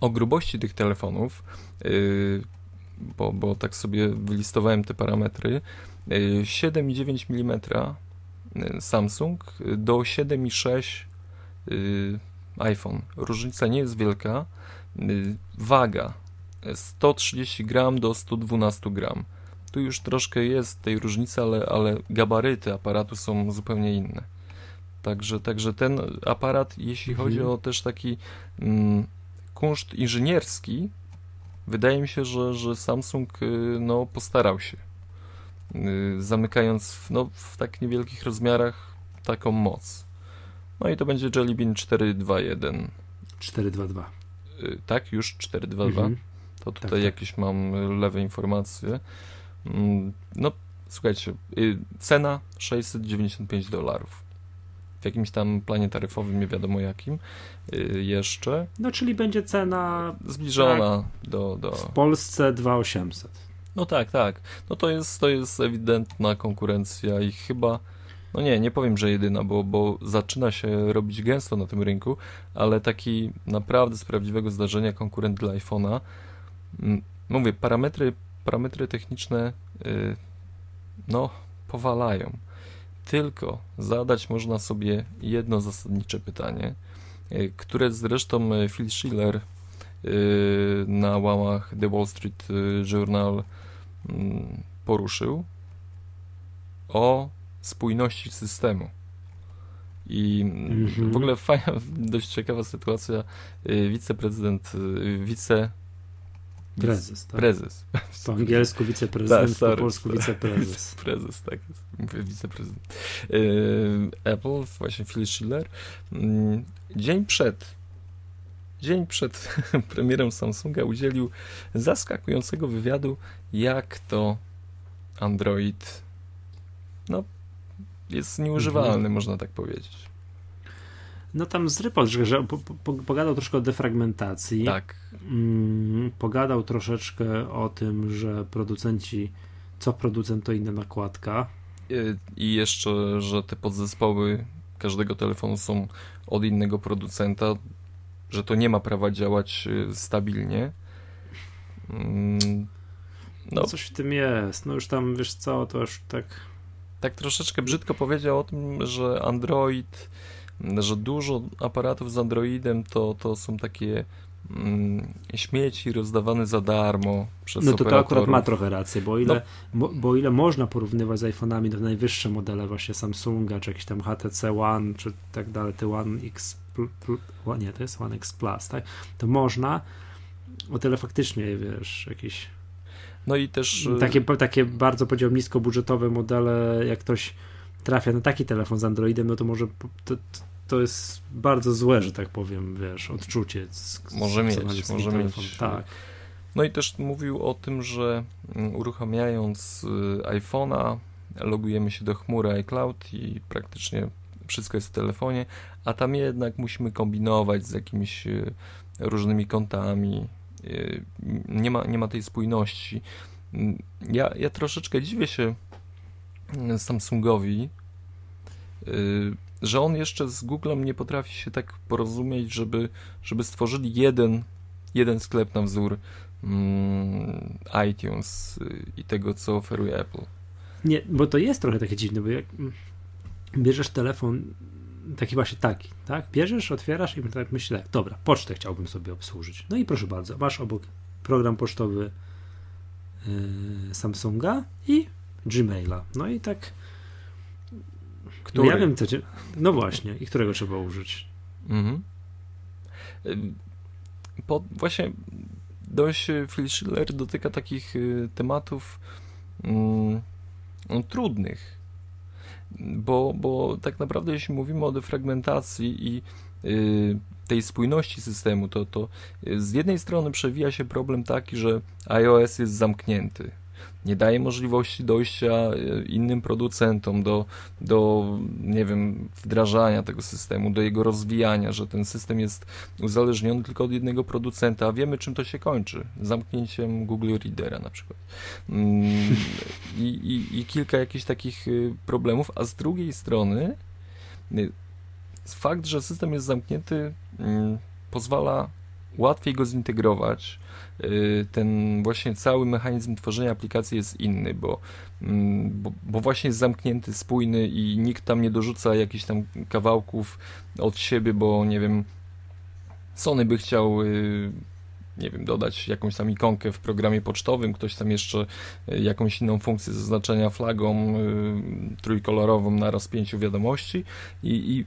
o grubości tych telefonów, yy, bo, bo tak sobie wylistowałem te parametry. Yy, siedem przecinek dziewięć milimetra Samsung do siedem przecinek sześć yy, iPhone. Różnica nie jest wielka. Yy, waga sto trzydzieści gramów do sto dwanaście gramów. Tu już troszkę jest tej różnicy, ale, ale gabaryty aparatu są zupełnie inne. Także, także ten aparat, jeśli mhm. chodzi o też taki mm, kunszt inżynierski, wydaje mi się, że, że Samsung y, no, postarał się, y, zamykając w, no, w tak niewielkich rozmiarach taką moc. No i to będzie Jelly Bean czterysta dwadzieścia jeden. czterysta dwadzieścia dwa. Y, tak, już czterysta dwadzieścia dwa. Mhm. To tutaj tak, jakieś tak. mam lewe informacje. Mm, no, słuchajcie, y, cena sześćset dziewięćdziesiąt pięć dolarów. W jakimś tam planie taryfowym, nie wiadomo jakim yy, jeszcze. No, czyli będzie cena zbliżona tak, do, do... W Polsce dwa tysiące osiemset. No tak, tak. No to jest, to jest ewidentna konkurencja i chyba, no nie, nie powiem, że jedyna, bo, bo zaczyna się robić gęsto na tym rynku, ale taki naprawdę z prawdziwego zdarzenia konkurent dla iPhone'a. Mówię, parametry, parametry techniczne yy, no, powalają. Tylko zadać można sobie jedno zasadnicze pytanie, które zresztą Phil Schiller na łamach The Wall Street Journal poruszył o spójności systemu. I w ogóle fajna, dość ciekawa sytuacja, wiceprezydent, wice... Prezes, tak? Prezes. Po angielsku wiceprezydent, da, po polsku wiceprezes. Prezes, tak jest. Wiceprezydent. Apple, właśnie Phil Schiller. Dzień przed, dzień przed premierą Samsunga udzielił zaskakującego wywiadu, jak to Android no, jest nieużywalny, mhm. można tak powiedzieć. No tam zrypał, że po, po, pogadał troszkę o defragmentacji, tak. mm, pogadał troszeczkę o tym, że producenci, co producent to inna nakładka. I, i jeszcze, że te podzespoły każdego telefonu są od innego producenta, że to nie ma prawa działać stabilnie. Mm, no. Coś w tym jest, no już tam wiesz co, to już tak... Tak troszeczkę brzydko powiedział o tym, że Android... że dużo aparatów z Androidem to, to są takie mm, śmieci rozdawane za darmo przez no to operatorów. To akurat ma trochę rację, bo ile, no. bo, bo ile można porównywać z iPhone'ami do najwyższe modele właśnie Samsunga, czy jakiś tam H T C One, czy tak dalej, te One X, nie, to jest One X Plus, tak? To można, o tyle faktycznie, wiesz, jakieś... No i też... Takie, takie bardzo, powiedziałbym, niskobudżetowe modele, jak ktoś trafia na taki telefon z Androidem, no to może to, to jest bardzo złe, że tak powiem, wiesz, odczucie. Z, może z, mieć, może mieć. Tak. No i też mówił o tym, że uruchamiając iPhone'a logujemy się do chmury iCloud i praktycznie wszystko jest w telefonie, a tam jednak musimy kombinować z jakimiś różnymi kontami. Nie ma, nie ma tej spójności. Ja, ja troszeczkę dziwię się Samsungowi, że on jeszcze z Googlem nie potrafi się tak porozumieć, żeby, żeby stworzyli jeden, jeden sklep na wzór mm, iTunes i tego, co oferuje Apple. Nie, bo to jest trochę takie dziwne, bo jak bierzesz telefon, taki właśnie taki, tak? Bierzesz, otwierasz i tak myślisz, tak, dobra, pocztę chciałbym sobie obsłużyć. No i proszę bardzo, masz obok program pocztowy yy, Samsunga i Gmaila. No i tak... Który? No, ja wiem, co cię... no właśnie, i którego trzeba użyć. Mhm. Po, właśnie dość Phil Schiller dotyka takich tematów mm, no, trudnych, bo, bo tak naprawdę jeśli mówimy o defragmentacji i y, tej spójności systemu, to, to z jednej strony przewija się problem taki, że iOS jest zamknięty. Nie daje możliwości dojścia innym producentom do, do, nie wiem, wdrażania tego systemu, do jego rozwijania, że ten system jest uzależniony tylko od jednego producenta, a wiemy, czym to się kończy. Zamknięciem Google Readera na przykład. I, i, i kilka jakichś takich problemów, a z drugiej strony fakt, że system jest zamknięty, pozwala łatwiej go zintegrować. Ten właśnie cały mechanizm tworzenia aplikacji jest inny, bo, bo, bo właśnie jest zamknięty, spójny i nikt tam nie dorzuca jakichś tam kawałków od siebie, bo nie wiem, Sony by chciał nie wiem, dodać jakąś tam ikonkę w programie pocztowym, ktoś tam jeszcze jakąś inną funkcję zaznaczenia flagą trójkolorową na rozpięciu wiadomości i, i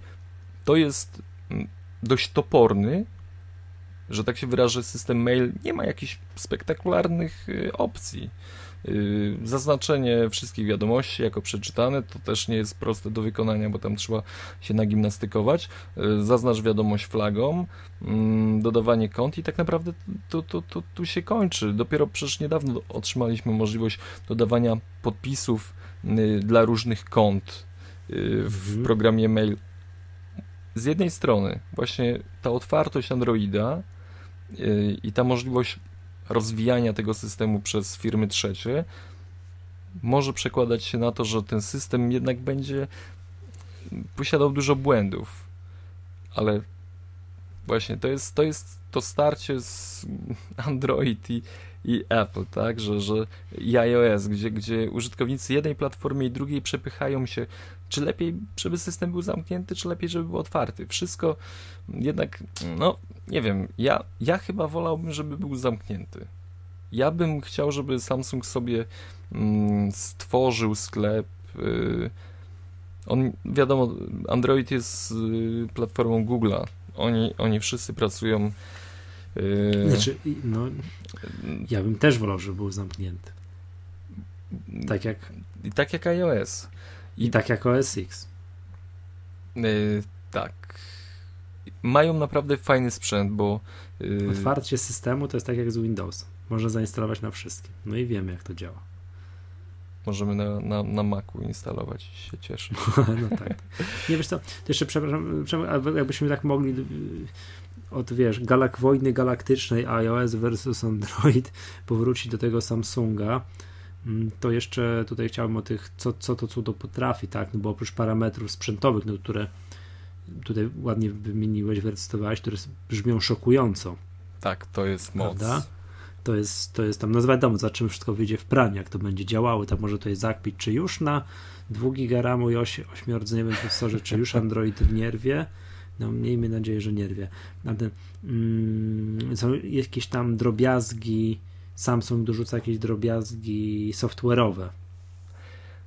to jest dość toporny, że tak się wyrażę, system mail nie ma jakichś spektakularnych opcji. Zaznaczenie wszystkich wiadomości jako przeczytane to też nie jest proste do wykonania, bo tam trzeba się nagimnastykować. Zaznacz wiadomość flagą, dodawanie kont i tak naprawdę to, to, to, tu się kończy. Dopiero przecież niedawno otrzymaliśmy możliwość dodawania podpisów dla różnych kont w programie mail. Z jednej strony właśnie ta otwartość Androida i ta możliwość rozwijania tego systemu przez firmy trzecie może przekładać się na to, że ten system jednak będzie posiadał dużo błędów, ale właśnie to jest to, jest to starcie z Android i, i Apple, tak, że, że i iOS, gdzie, gdzie użytkownicy jednej platformy i drugiej przepychają się, czy lepiej, żeby system był zamknięty, czy lepiej, żeby był otwarty. Wszystko jednak, no nie wiem, ja, ja chyba wolałbym, żeby był zamknięty. Ja bym chciał, żeby Samsung sobie mm, stworzył sklep. Yy, on, wiadomo, Android jest yy, platformą Google'a. Oni, oni wszyscy pracują... Yy, znaczy, no, ja bym też wolał, żeby był zamknięty. Tak jak... Tak jak iOS. I, I tak jak O S X. Yy, tak. Mają naprawdę fajny sprzęt, bo... Yy... Otwarcie systemu to jest tak jak z Windowsem. Można zainstalować na wszystkim. No i wiemy, jak to działa. Możemy na, na, na Macu instalować i się cieszyć. No tak. Nie, wiesz co, to jeszcze przepraszam, przepraszam, jakbyśmy tak mogli od, wiesz, galak wojny galaktycznej iOS versus Android powrócić do tego Samsunga, to jeszcze tutaj chciałbym o tych, co, co to cudo potrafi, tak, no bo oprócz parametrów sprzętowych, no, które tutaj ładnie wymieniłeś, wyrecytowałeś, które brzmią szokująco. Tak, to jest moc. Prawda? To jest, to jest tam, no wiadomo, za czym wszystko wyjdzie w praniu, jak to będzie działało, tam może to jest zakpić, czy już na dwa giga ramu i ośmiordzeniowym procesorze, czy już Android nie rwie, no miejmy nadzieję, że nie rwie. Mm, są jakieś tam drobiazgi, Samsung dorzuca jakieś drobiazgi software'owe.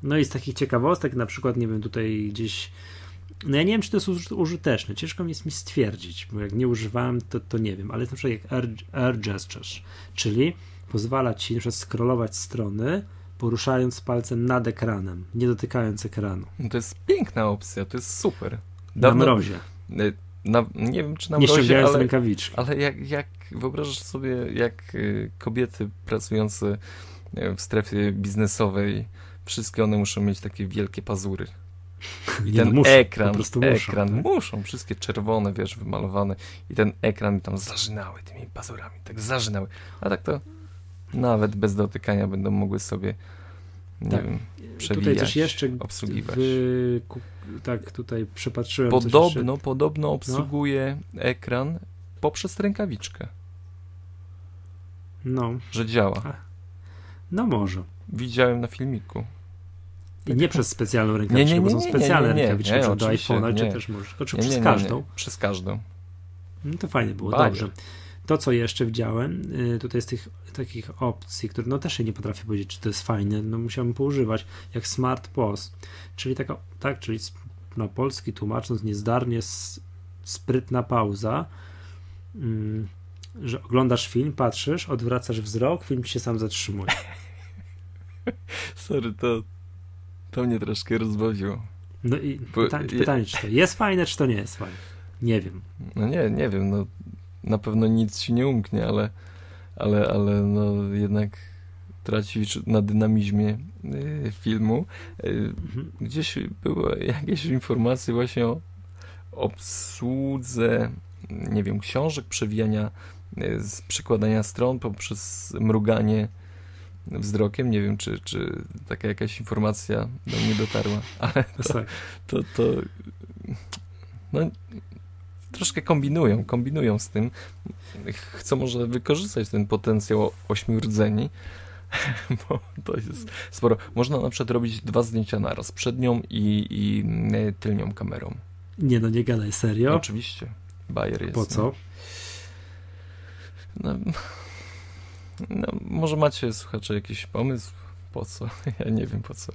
No i z takich ciekawostek, na przykład, nie wiem, tutaj gdzieś No ja nie wiem, czy to jest użyteczne. Ciężko mi jest mi stwierdzić, bo jak nie używałem, to, to nie wiem. Ale na przykład jak air, air gestures, czyli pozwala ci na przykład scrollować strony, poruszając palcem nad ekranem, nie dotykając ekranu. No to jest piękna opcja, to jest super. Dawno, na mrozie. Na, nie wiem, czy na mrozie, nie ściągając ale, rękawiczki. Ale jak, jak wyobrażasz sobie, jak kobiety pracujące w strefie biznesowej, wszystkie one muszą mieć takie wielkie pazury. I ten no muszą, ekran, po prostu muszą, ekran, tak? muszą, wszystkie czerwone, wiesz, wymalowane i ten ekran tam zażynały tymi pazurami, tak zażynały, a tak to nawet bez dotykania będą mogły sobie, nie tak. wiem, przewijać, tutaj też jeszcze obsługiwać. W... Tak, tutaj przepatrzyłem. Podobno, coś podobno obsługuje no. ekran poprzez rękawiczkę. No. Że działa. A. No może. Widziałem na filmiku. I nie przez specjalną rękawiczkę, bo są specjalne rękawiczki do iPhone'a, czy też możesz, czy przez każdą. Przez każdą. No to fajnie było, Bajer. Dobrze. To, co jeszcze widziałem, tutaj z tych takich opcji, które no też się nie potrafię powiedzieć, czy to jest fajne, no musiałem poużywać, jak Smart Pause, czyli taka, tak, czyli na polski tłumacząc niezdarnie sprytna pauza, że oglądasz film, patrzysz, odwracasz wzrok, film się sam zatrzymuje. Sorry, to To mnie troszkę rozbawiło. No i pytanie, Bo, pytanie, czy to jest fajne, czy to nie jest fajne? Nie wiem. No nie, nie wiem, no na pewno nic się nie umknie, ale, ale, ale no jednak tracisz na dynamizmie y, filmu. Y, mhm. Gdzieś były jakieś informacje właśnie o obsłudze, nie wiem, książek, przewijania, y, z przekładania stron poprzez mruganie wzrokiem, nie wiem, czy, czy taka jakaś informacja do mnie dotarła, ale to, to, to no, troszkę kombinują, kombinują z tym, chcą może wykorzystać ten potencjał ośmiu rdzeni, bo to jest sporo. Można na przykład robić dwa zdjęcia naraz, przednią i, i tylnią kamerą. Nie, no nie gadaj, serio? No, oczywiście, bajer jest. Po co? No... no No, może macie, słuchacze, jakiś pomysł? Po co? Ja nie wiem po co.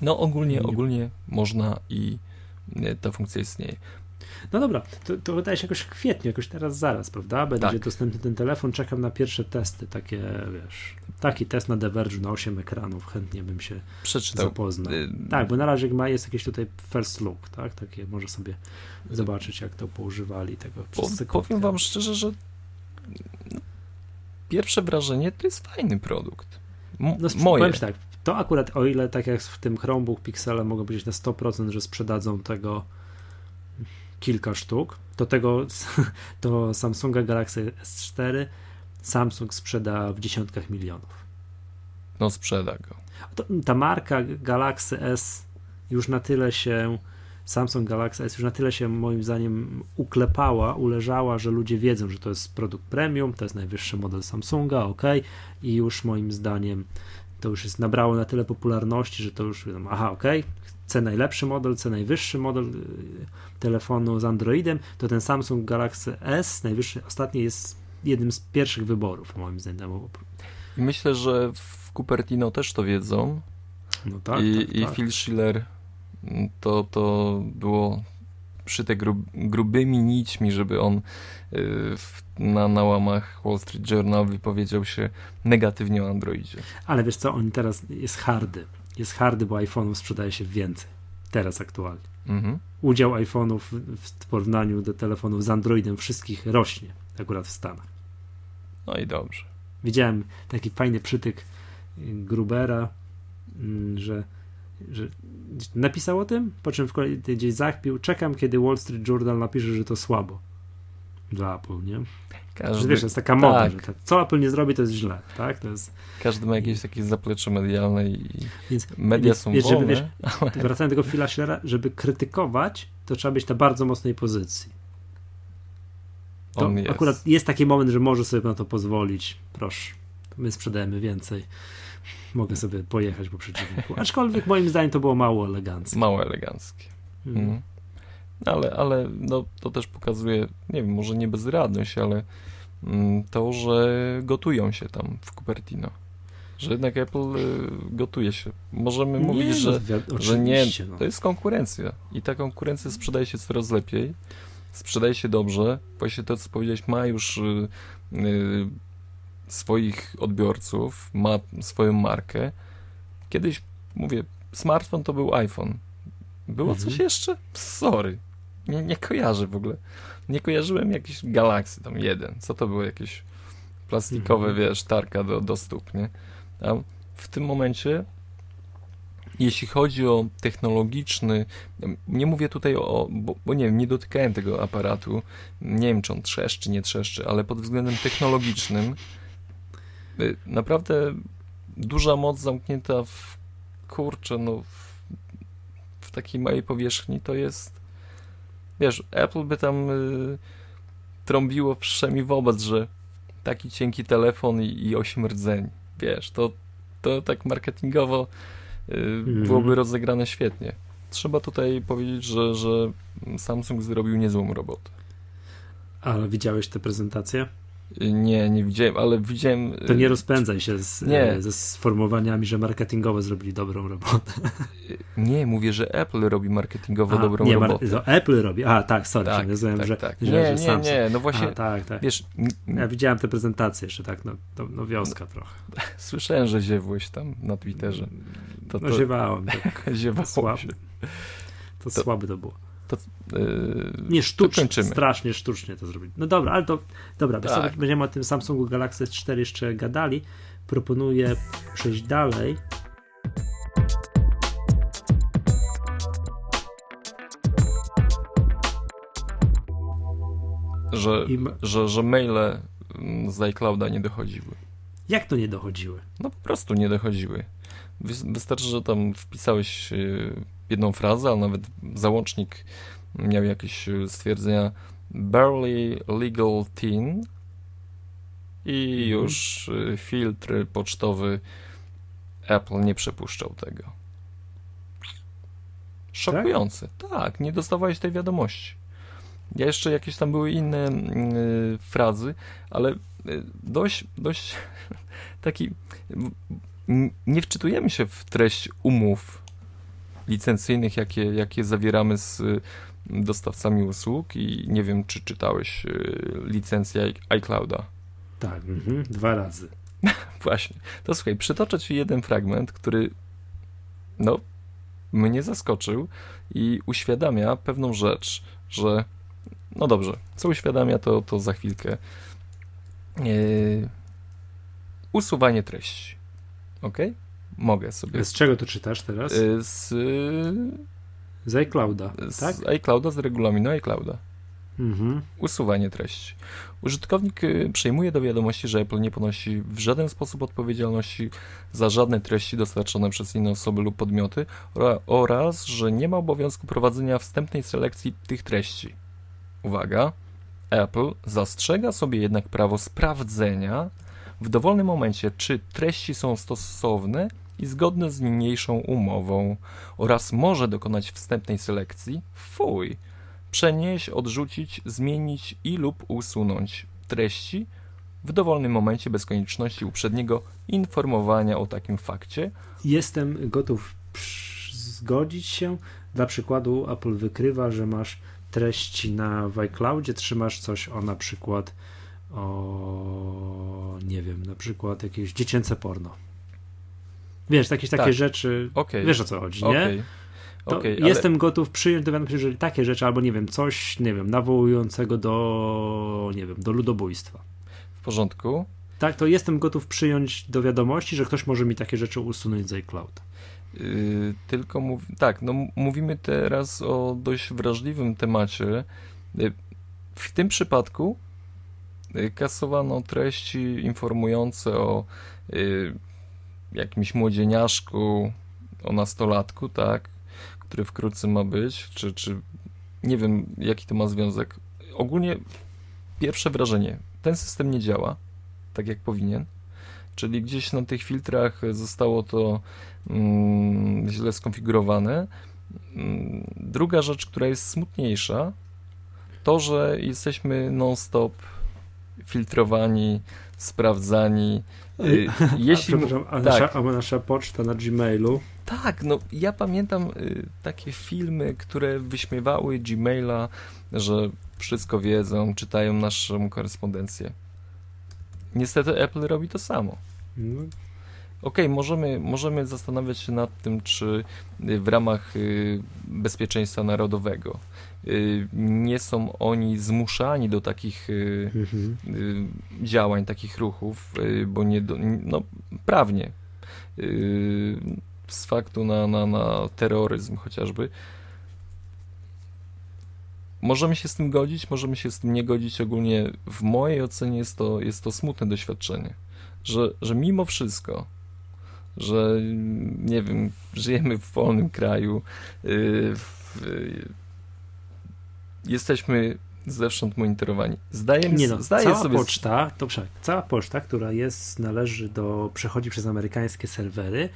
No ogólnie, ogólnie można i ta funkcja istnieje. No dobra, to, to wydaje się jakoś w kwietniu, jakoś teraz zaraz, prawda? Będzie tak. dostępny ten telefon, czekam na pierwsze testy, takie, wiesz, taki test na Diverge na osiem ekranów, chętnie bym się Przeczytał. zapoznał. Y- tak, bo na razie ma jest jakiś tutaj first look, tak? Takie, może sobie zobaczyć, jak to poużywali tego po, Powiem wam szczerze, że pierwsze wrażenie to jest fajny produkt. M- no, moje. Powiem ci tak, to akurat o ile tak jak w tym Chromebook Pixele mogą powiedzieć na sto procent, że sprzedadzą tego kilka sztuk, to tego to Samsunga Galaxy S cztery Samsung sprzeda w dziesiątkach milionów. No sprzeda go. To, ta marka Galaxy S już na tyle się Samsung Galaxy S już na tyle się moim zdaniem uklepała, uleżała, że ludzie wiedzą, że to jest produkt premium, to jest najwyższy model Samsunga, ok, i już moim zdaniem to już jest nabrało na tyle popularności, że to już wiadomo, aha, ok, chcę najlepszy model, chcę najwyższy model telefonu z Androidem, to ten Samsung Galaxy S najwyższy, ostatni jest jednym z pierwszych wyborów, moim zdaniem. Myślę, że w Cupertino też to wiedzą. No tak, i, tak, i tak. Phil Schiller To, to było szyte grub, grubymi nićmi, żeby on w, na, na łamach Wall Street Journal wypowiedział się negatywnie o Androidzie. Ale wiesz co, on teraz jest hardy. Jest hardy, bo iPhone'ów sprzedaje się więcej. Teraz aktualnie. Mhm. Udział iPhone'ów w porównaniu do telefonów z Androidem wszystkich rośnie. Akurat w Stanach. No i dobrze. Widziałem taki fajny przytyk Grubera, że że napisał o tym, po czym w kolei gdzieś zachpił, czekam, kiedy Wall Street Journal napisze, że to słabo dla Apple, nie? Każdy, wiesz, jest taka moda, tak. że ta, co Apple nie zrobi, to jest źle, tak? To jest... Każdy ma jakieś takie zaplecze medialne i więc, media więc, są wiesz, wolne. Żeby, wiesz, ale... Wracając do tego Phila Schillera, żeby krytykować, to trzeba być na bardzo mocnej pozycji. To On jest. Akurat jest taki moment, że może sobie na to pozwolić. Proszę, my sprzedajemy więcej. Mogę sobie pojechać po przeciwniku. Aczkolwiek moim zdaniem to było mało eleganckie. Mało eleganckie. Mhm. Mhm. Ale, ale no, to też pokazuje, nie wiem, może nie bezradność, ale mm, to, że gotują się tam w Cupertino. że jednak Apple gotuje się. Możemy nie, mówić, że, no, że nie, to jest konkurencja i ta konkurencja sprzedaje się coraz lepiej, sprzedaje się dobrze, właśnie to, co powiedziałeś, ma już yy, swoich odbiorców, ma swoją markę. Kiedyś, mówię, smartfon to był iPhone. Było mhm. coś jeszcze? Sorry. Nie, nie kojarzę w ogóle. Nie kojarzyłem jakichś Galaxy tam jeden. Co to było? Jakieś plastikowe, mhm. wiesz, tarka do, do stóp, nie? A w tym momencie, jeśli chodzi o technologiczny, nie mówię tutaj o, bo, bo nie wiem, nie dotykałem tego aparatu, nie wiem, czy on trzeszczy, nie trzeszczy, ale pod względem technologicznym naprawdę duża moc zamknięta w, kurczę, no w, w takiej małej powierzchni to jest, wiesz, Apple by tam y, trąbiło wszemi wobec, że taki cienki telefon i, i osiem rdzeni, wiesz, to, to tak marketingowo y, mm. byłoby rozegrane świetnie. Trzeba tutaj powiedzieć, że, że Samsung zrobił niezłą robotę. Ale widziałeś tę prezentację? Nie, nie widziałem, ale widziałem... To nie rozpędzaj się z, nie. ze sformułowaniami, że marketingowo zrobili dobrą robotę. Nie, mówię, że Apple robi marketingowo a, dobrą nie, robotę. Mar- Apple robi, a tak, sorry, tak, nie tak, że, tak. że, nie, że Samsung. Nie, nie, no właśnie, a, tak, tak. Wiesz, ja widziałem tę prezentację jeszcze tak, no, to, no wioska no, trochę. Słyszałem, że ziewłeś tam na Twitterze. To, to... No ziewałem. Tak. Ziewałem to słaby. To, to słaby to było. To, yy, nie, sztucznie, strasznie sztucznie to zrobili. No dobra, ale to dobra, tak. Będziemy o tym Samsungu Galaxy S cztery jeszcze gadali. Proponuję przejść dalej. Że, I... że, że maile z iClouda nie dochodziły. Jak to nie dochodziły? No po prostu nie dochodziły. Wystarczy, że tam wpisałeś jedną frazę, a nawet załącznik miał jakieś stwierdzenia barely legal teen i już mhm. filtr pocztowy Apple nie przepuszczał tego. Szokujące. Tak? tak, nie dostawałeś tej wiadomości. Ja jeszcze jakieś tam były inne yy, frazy, ale dość, dość taki... Nie wczytujemy się w treść umów licencyjnych, jakie, jakie zawieramy z dostawcami usług i nie wiem, czy czytałeś licencję iClouda. Tak, mhm, dwa razy. Właśnie. To słuchaj, przytoczę ci jeden fragment, który no, mnie zaskoczył i uświadamia pewną rzecz, że no dobrze, co uświadamia, to, to za chwilkę. Yy, usuwanie treści. Okej? Okay? Mogę sobie. Z czego to czytasz teraz? Z, z iClouda, z tak? Z iClouda, z regulaminu iClouda. Mhm. Usuwanie treści. Użytkownik przyjmuje do wiadomości, że Apple nie ponosi w żaden sposób odpowiedzialności za żadne treści dostarczone przez inne osoby lub podmioty oraz, że nie ma obowiązku prowadzenia wstępnej selekcji tych treści. Uwaga, Apple zastrzega sobie jednak prawo sprawdzenia w dowolnym momencie, czy treści są stosowne i zgodne z niniejszą umową oraz może dokonać wstępnej selekcji, fuj, przenieść, odrzucić, zmienić i lub usunąć treści w dowolnym momencie bez konieczności uprzedniego informowania o takim fakcie. Jestem gotów zgodzić się. Dla przykładu Apple wykrywa, że masz treści na iCloudzie, trzymasz coś o na przykład o, nie wiem, na przykład jakieś dziecięce porno. Wiesz, jakieś takie tak. rzeczy, okay. wiesz o co chodzi, okay. nie? To okay, jestem ale... gotów przyjąć do wiadomości, jeżeli takie rzeczy, albo nie wiem, coś, nie wiem, nawołującego do, nie wiem, do ludobójstwa. W porządku. Tak, to jestem gotów przyjąć do wiadomości, że ktoś może mi takie rzeczy usunąć z iCloud. Yy, tylko, mów... tak, no mówimy teraz o dość wrażliwym temacie. W tym przypadku kasowano treści informujące o y, jakimś młodzieniaszku, o nastolatku, tak, który wkrótce ma być, czy, czy nie wiem, jaki to ma związek. Ogólnie pierwsze wrażenie, ten system nie działa tak, jak powinien, czyli gdzieś na tych filtrach zostało to mm, źle skonfigurowane. Druga rzecz, która jest smutniejsza, to, że jesteśmy non-stop filtrowani, sprawdzani. Yy, a, jeśli... Przepraszam, a, tak. nasza, a nasza poczta na Gmailu? Tak, no ja pamiętam y, takie filmy, które wyśmiewały Gmaila, że wszystko wiedzą, czytają naszą korespondencję. Niestety Apple robi to samo. No. Okej, okay, możemy, możemy zastanawiać się nad tym, czy w ramach bezpieczeństwa narodowego nie są oni zmuszani do takich mhm. działań, takich ruchów, bo nie do, no, prawnie z faktu na, na, na terroryzm chociażby. Możemy się z tym godzić, możemy się z tym nie godzić. Ogólnie w mojej ocenie jest to, jest to smutne doświadczenie, że, że mimo wszystko, że nie wiem, żyjemy w wolnym kraju, yy, w, yy, jesteśmy zewsząd monitorowani. Zdaję, nie no, zdaję cała sobie... poczta, to przecież, cała poczta, która jest, należy do, przechodzi przez amerykańskie serwery,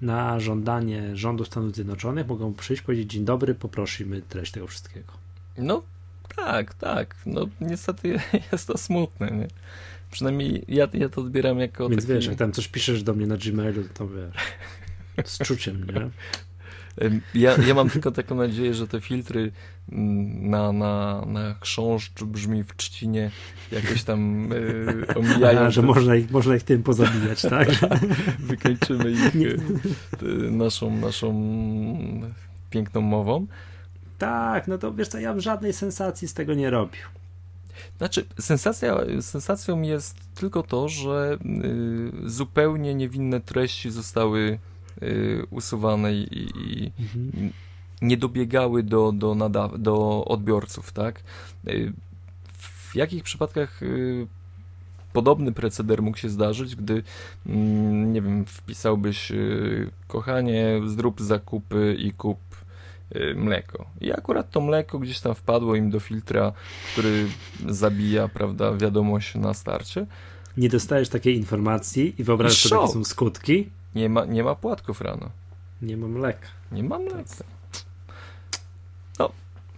na żądanie rządu Stanów Zjednoczonych mogą przyjść, powiedzieć: dzień dobry, poprosimy treść tego wszystkiego. No tak, tak. No niestety jest to smutne, nie? Przynajmniej ja, ja to odbieram jako... Więc taki... wiesz, jak tam coś piszesz do mnie na Gmailu, to wiesz, z czuciem, nie? Ja, ja mam tylko taką nadzieję, że te filtry na, na, na Chrząszczu Brzmi w Trzcinie jakoś tam yy, omijają. A, że to... można, ich, można ich tym pozabijać, tak? Wykończymy ich yy, yy, naszą, naszą piękną mową. Tak, no to wiesz co, ja bym żadnej sensacji z tego nie robił. Znaczy, sensacja, sensacją jest tylko to, że y, zupełnie niewinne treści zostały y, usuwane i, i mhm. nie dobiegały do, do, nadaw- do odbiorców, tak? Y, w jakich przypadkach y, podobny proceder mógł się zdarzyć, gdy, mm, nie wiem, wpisałbyś y, kochanie, zrób zakupy i kup mleko. I akurat to mleko gdzieś tam wpadło im do filtra, który zabija, prawda, wiadomość na starcie. Nie dostajesz takiej informacji i wyobrażasz sobie, jakie są skutki? Nie ma, nie ma płatków rano. Nie ma mleka. Nie ma mleka. No,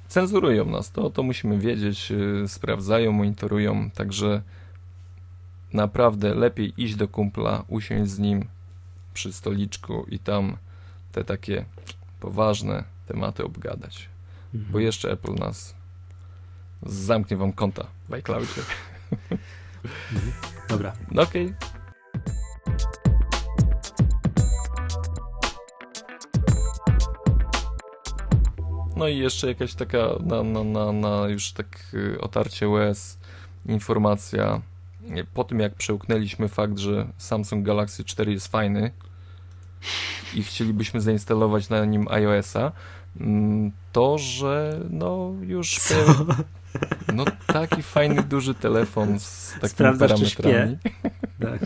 cenzurują nas, to, to musimy wiedzieć, yy, sprawdzają, monitorują, także naprawdę lepiej iść do kumpla, usiąść z nim przy stoliczku i tam te takie poważne tematy obgadać, mhm. bo jeszcze Apple nas zamknie wam konta w iCloudzie. Mhm. Dobra. No okej. Okay. No i jeszcze jakaś taka na, na, na, na już tak otarcie łez informacja po tym, jak przełknęliśmy fakt, że Samsung Galaxy cztery jest fajny i chcielibyśmy zainstalować na nim iOS-a, to, że no już peł... no taki fajny, duży telefon z takimi Sprawdzasz, parametrami. Czy śpię? Tak.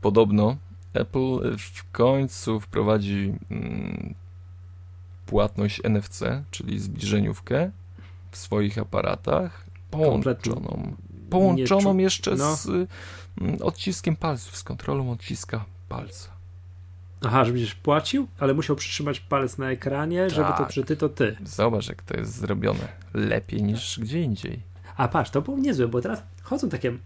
Podobno Apple w końcu wprowadzi płatność N F C, czyli zbliżeniówkę w swoich aparatach, połączoną połączoną czu... jeszcze no. z odciskiem palców, z kontrolą odciska palca. Aha, że będziesz płacił, ale musiał przytrzymać palec na ekranie, tak. żeby to przy ty, to ty. Zobacz, jak to jest zrobione. Lepiej niż tak. gdzie indziej. A patrz, to było niezłe, bo teraz chodzą takie,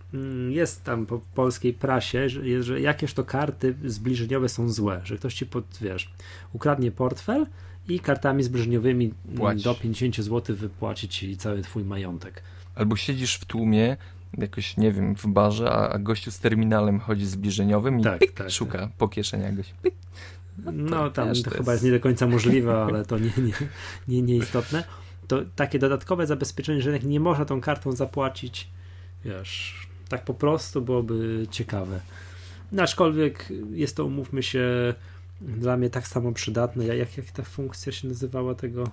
jest tam po polskiej prasie, że, że jakież to karty zbliżeniowe są złe, że ktoś ci pod, wiesz, ukradnie portfel i kartami zbliżeniowymi Płać. do pięćdziesiąt złotych wypłaci ci cały twój majątek. Albo siedzisz w tłumie, jakoś, nie wiem, w barze, a, a gościu z terminalem chodzi zbliżeniowym i tak, pyk, tak, szuka tak. po kieszeniach goś. Pyk. No, no tam to, to chyba jest nie do końca możliwe, ale to nie, nie, nie, nie istotne. To takie dodatkowe zabezpieczenie, że nie można tą kartą zapłacić, wiesz, tak po prostu byłoby ciekawe. No, aczkolwiek jest to, umówmy się, dla mnie tak samo przydatne. Jak, jak ta funkcja się nazywała tego...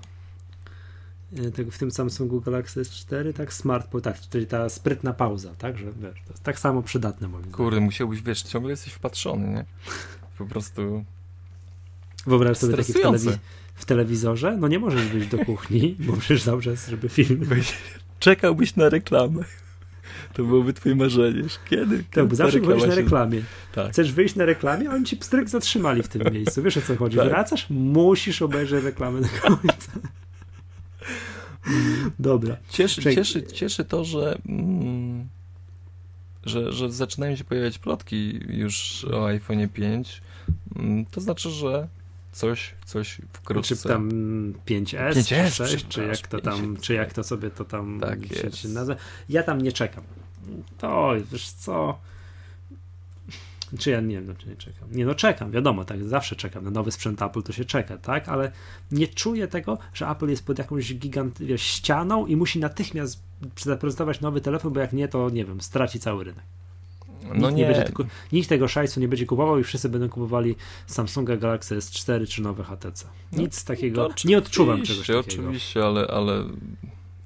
w tym Samsungu Galaxy S cztery, tak, smart, tak, czyli ta sprytna pauza, tak, że wiesz, to jest tak samo przydatne, moim zdaniem. Kurde, musiałbyś, wiesz, ciągle jesteś wpatrzony, nie? Po prostu wyobraź sobie taki w, telewiz- w telewizorze, no nie możesz wyjść do kuchni, bo przecież cały czas, żeby film... Czekałbyś na reklamę. To byłoby twoje marzenie. Kiedy? Tak, kiedy bo zawsze byłeś na reklamie. Się... Tak. Chcesz wyjść na reklamie, a oni ci pstryk zatrzymali w tym miejscu. Wiesz, o co chodzi? Tak. Wracasz, musisz obejrzeć reklamę do końca. Dobra. Cieszy, Czyli... cieszy, cieszy to, że, mm, że, że zaczynają się pojawiać plotki już o iPhone'ie pięć. To znaczy, że coś, coś wkrótce. Czy tam pięć S, pięć S czy sześć, czy jak to tam, czy jak to sobie to tam tak się, się nazywa. Ja tam nie czekam. To, wiesz co... Czy ja nie wiem, no, czy nie czekam. Nie, no czekam, wiadomo, tak zawsze czekam. Na nowy sprzęt Apple to się czeka, tak? Ale nie czuję tego, że Apple jest pod jakąś gigant, wiesz, ścianą i musi natychmiast zaprezentować nowy telefon, bo jak nie, to nie wiem, straci cały rynek. No nikt, nie. Nie będzie tylko, nikt tego szajsu nie będzie kupował i wszyscy będą kupowali Samsunga Galaxy S cztery czy nowe H T C. Nic no, takiego, nie odczuwam czegoś takiego. Oczywiście, ale, ale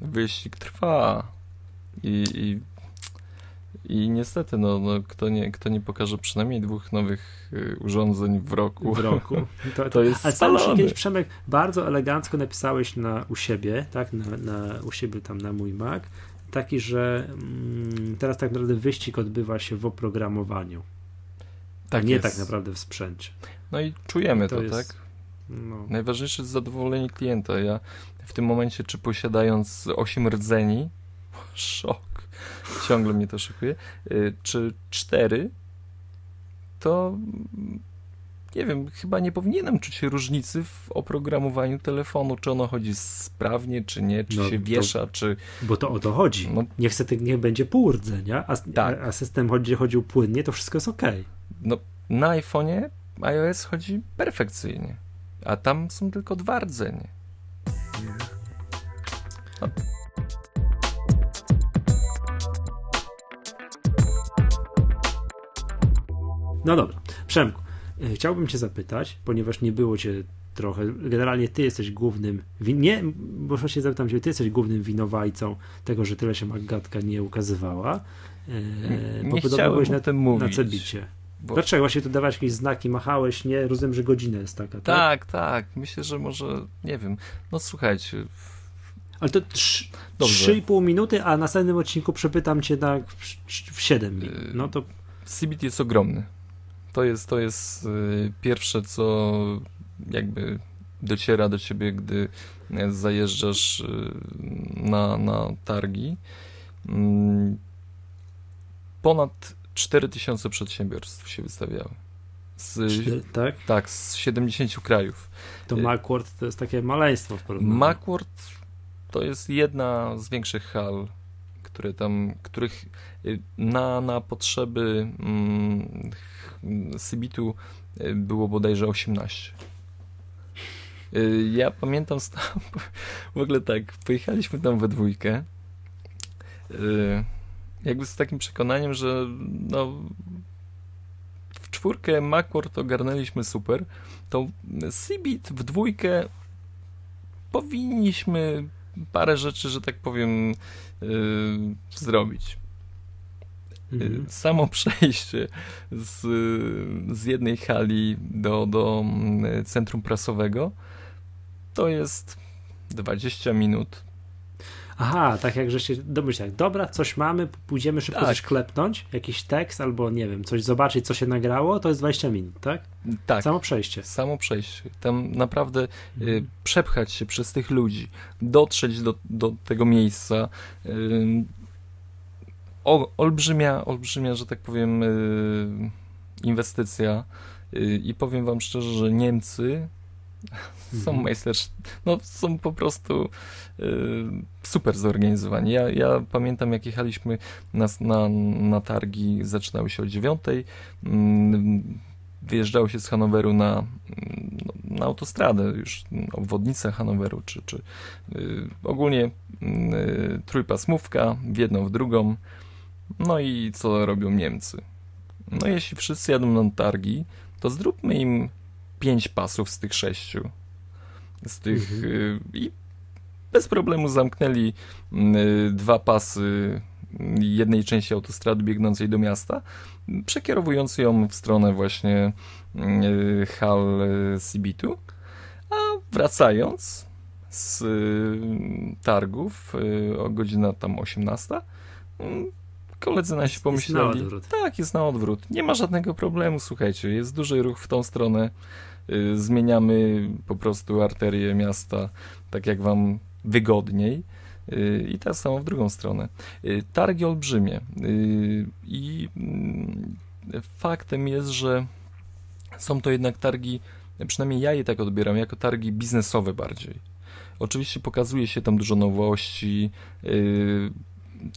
wyścig trwa i... i... I niestety, no, no kto, nie, kto nie pokaże przynajmniej dwóch nowych y, urządzeń w roku, w roku. To, to, to jest. Ale sam się kiedyś, Przemek, bardzo elegancko napisałeś na, u siebie, tak, na, na, u siebie tam na mój Mac, taki, że mm, teraz tak naprawdę wyścig odbywa się w oprogramowaniu. Tak nie jest. Tak naprawdę w sprzęcie. No i czujemy to, to jest, tak? No. Najważniejsze jest zadowolenie klienta. Ja w tym momencie, czy posiadając osiem rdzeni, szok. Ciągle mnie to szokuje. Czy cztery, to nie wiem, chyba nie powinienem czuć różnicy w oprogramowaniu telefonu, czy ono chodzi sprawnie, czy nie, czy no, się wiesza, to, czy... Bo to o to chodzi. No, niech, se, niech będzie pół rdzenia, a, tak. a system chodzi, chodził płynnie, to wszystko jest okej. Okay. No, na iPhone'ie iOS chodzi perfekcyjnie, a tam są tylko dwa rdzenie. No. No dobra, Przemku, chciałbym cię zapytać, ponieważ nie było cię trochę, generalnie ty jesteś głównym, win- nie, bo się zapytam cię, ty jesteś głównym winowajcą tego, że tyle się Maggatka nie ukazywała, e, nie bo podobno byłeś na, tym mówić, na CeBIcie. Bo... Dlaczego? Właśnie tu dawałeś jakieś znaki, machałeś, nie? Rozumiem, że godzina jest taka, tak? Tak, tak, myślę, że może, nie wiem, no słuchajcie... Ale to trzy i pół minuty, a na następnym odcinku przepytam cię na w siedem minut, no to... CeBIT jest ogromny. To jest, to jest pierwsze, co jakby dociera do ciebie, gdy zajeżdżasz na, na targi. Ponad cztery tysiące przedsiębiorstw się wystawiały. Z, Cztery, tak? Tak, z siedemdziesięciu krajów. To Macworld to jest takie maleństwo w porównaniu. Macworld to jest jedna z większych hal, które tam, których na, na potrzeby mm, CeBIT-u było bodajże osiemnaście. Ja pamiętam tam, w ogóle tak, pojechaliśmy tam we dwójkę jakby z takim przekonaniem, że no w czwórkę Macworld ogarnęliśmy super, to CeBIT w dwójkę powinniśmy parę rzeczy, że tak powiem, yy, zrobić. Mhm. Samo przejście z, z jednej hali do, do centrum prasowego to jest dwadzieścia minut. Aha, tak jak żeście domyślali, dobra, coś mamy, pójdziemy szybko tak. Coś klepnąć, jakiś tekst albo nie wiem, coś zobaczyć, co się nagrało, to jest dwadzieścia minut, tak? Tak. Samo przejście. Samo przejście. Tam naprawdę y, przepchać się przez tych ludzi, dotrzeć do, do tego miejsca. Y, o, olbrzymia, olbrzymia, że tak powiem, y, inwestycja y, i powiem wam szczerze, że Niemcy... Są majsterz, no są po prostu y, super zorganizowani. Ja, ja pamiętam, jak jechaliśmy na, na, na targi, zaczynały się o dziewiątej, y, wyjeżdżało się z Hanoweru na, na autostradę, już obwodnicę Hanoweru, czy, czy y, ogólnie y, trójpasmówka, w jedną, w drugą. No i co robią Niemcy? No jeśli wszyscy jadą na targi, to zróbmy im pięć pasów z tych sześciu. Z tych mhm. y, i bez problemu zamknęli y, dwa pasy jednej części autostrady biegnącej do miasta, przekierowując ją w stronę właśnie y, hal y, CeBIT-u, a wracając z y, targów y, o godzina tam osiemnasta, y, koledzy nasi pomyśleli, jest tak, jest na odwrót, nie ma żadnego problemu, słuchajcie, jest duży ruch w tą stronę, zmieniamy po prostu arterię miasta, tak jak wam wygodniej. I tak samo w drugą stronę. Targi olbrzymie. I faktem jest, że są to jednak targi, przynajmniej ja je tak odbieram, jako targi biznesowe bardziej. Oczywiście pokazuje się tam dużo nowości.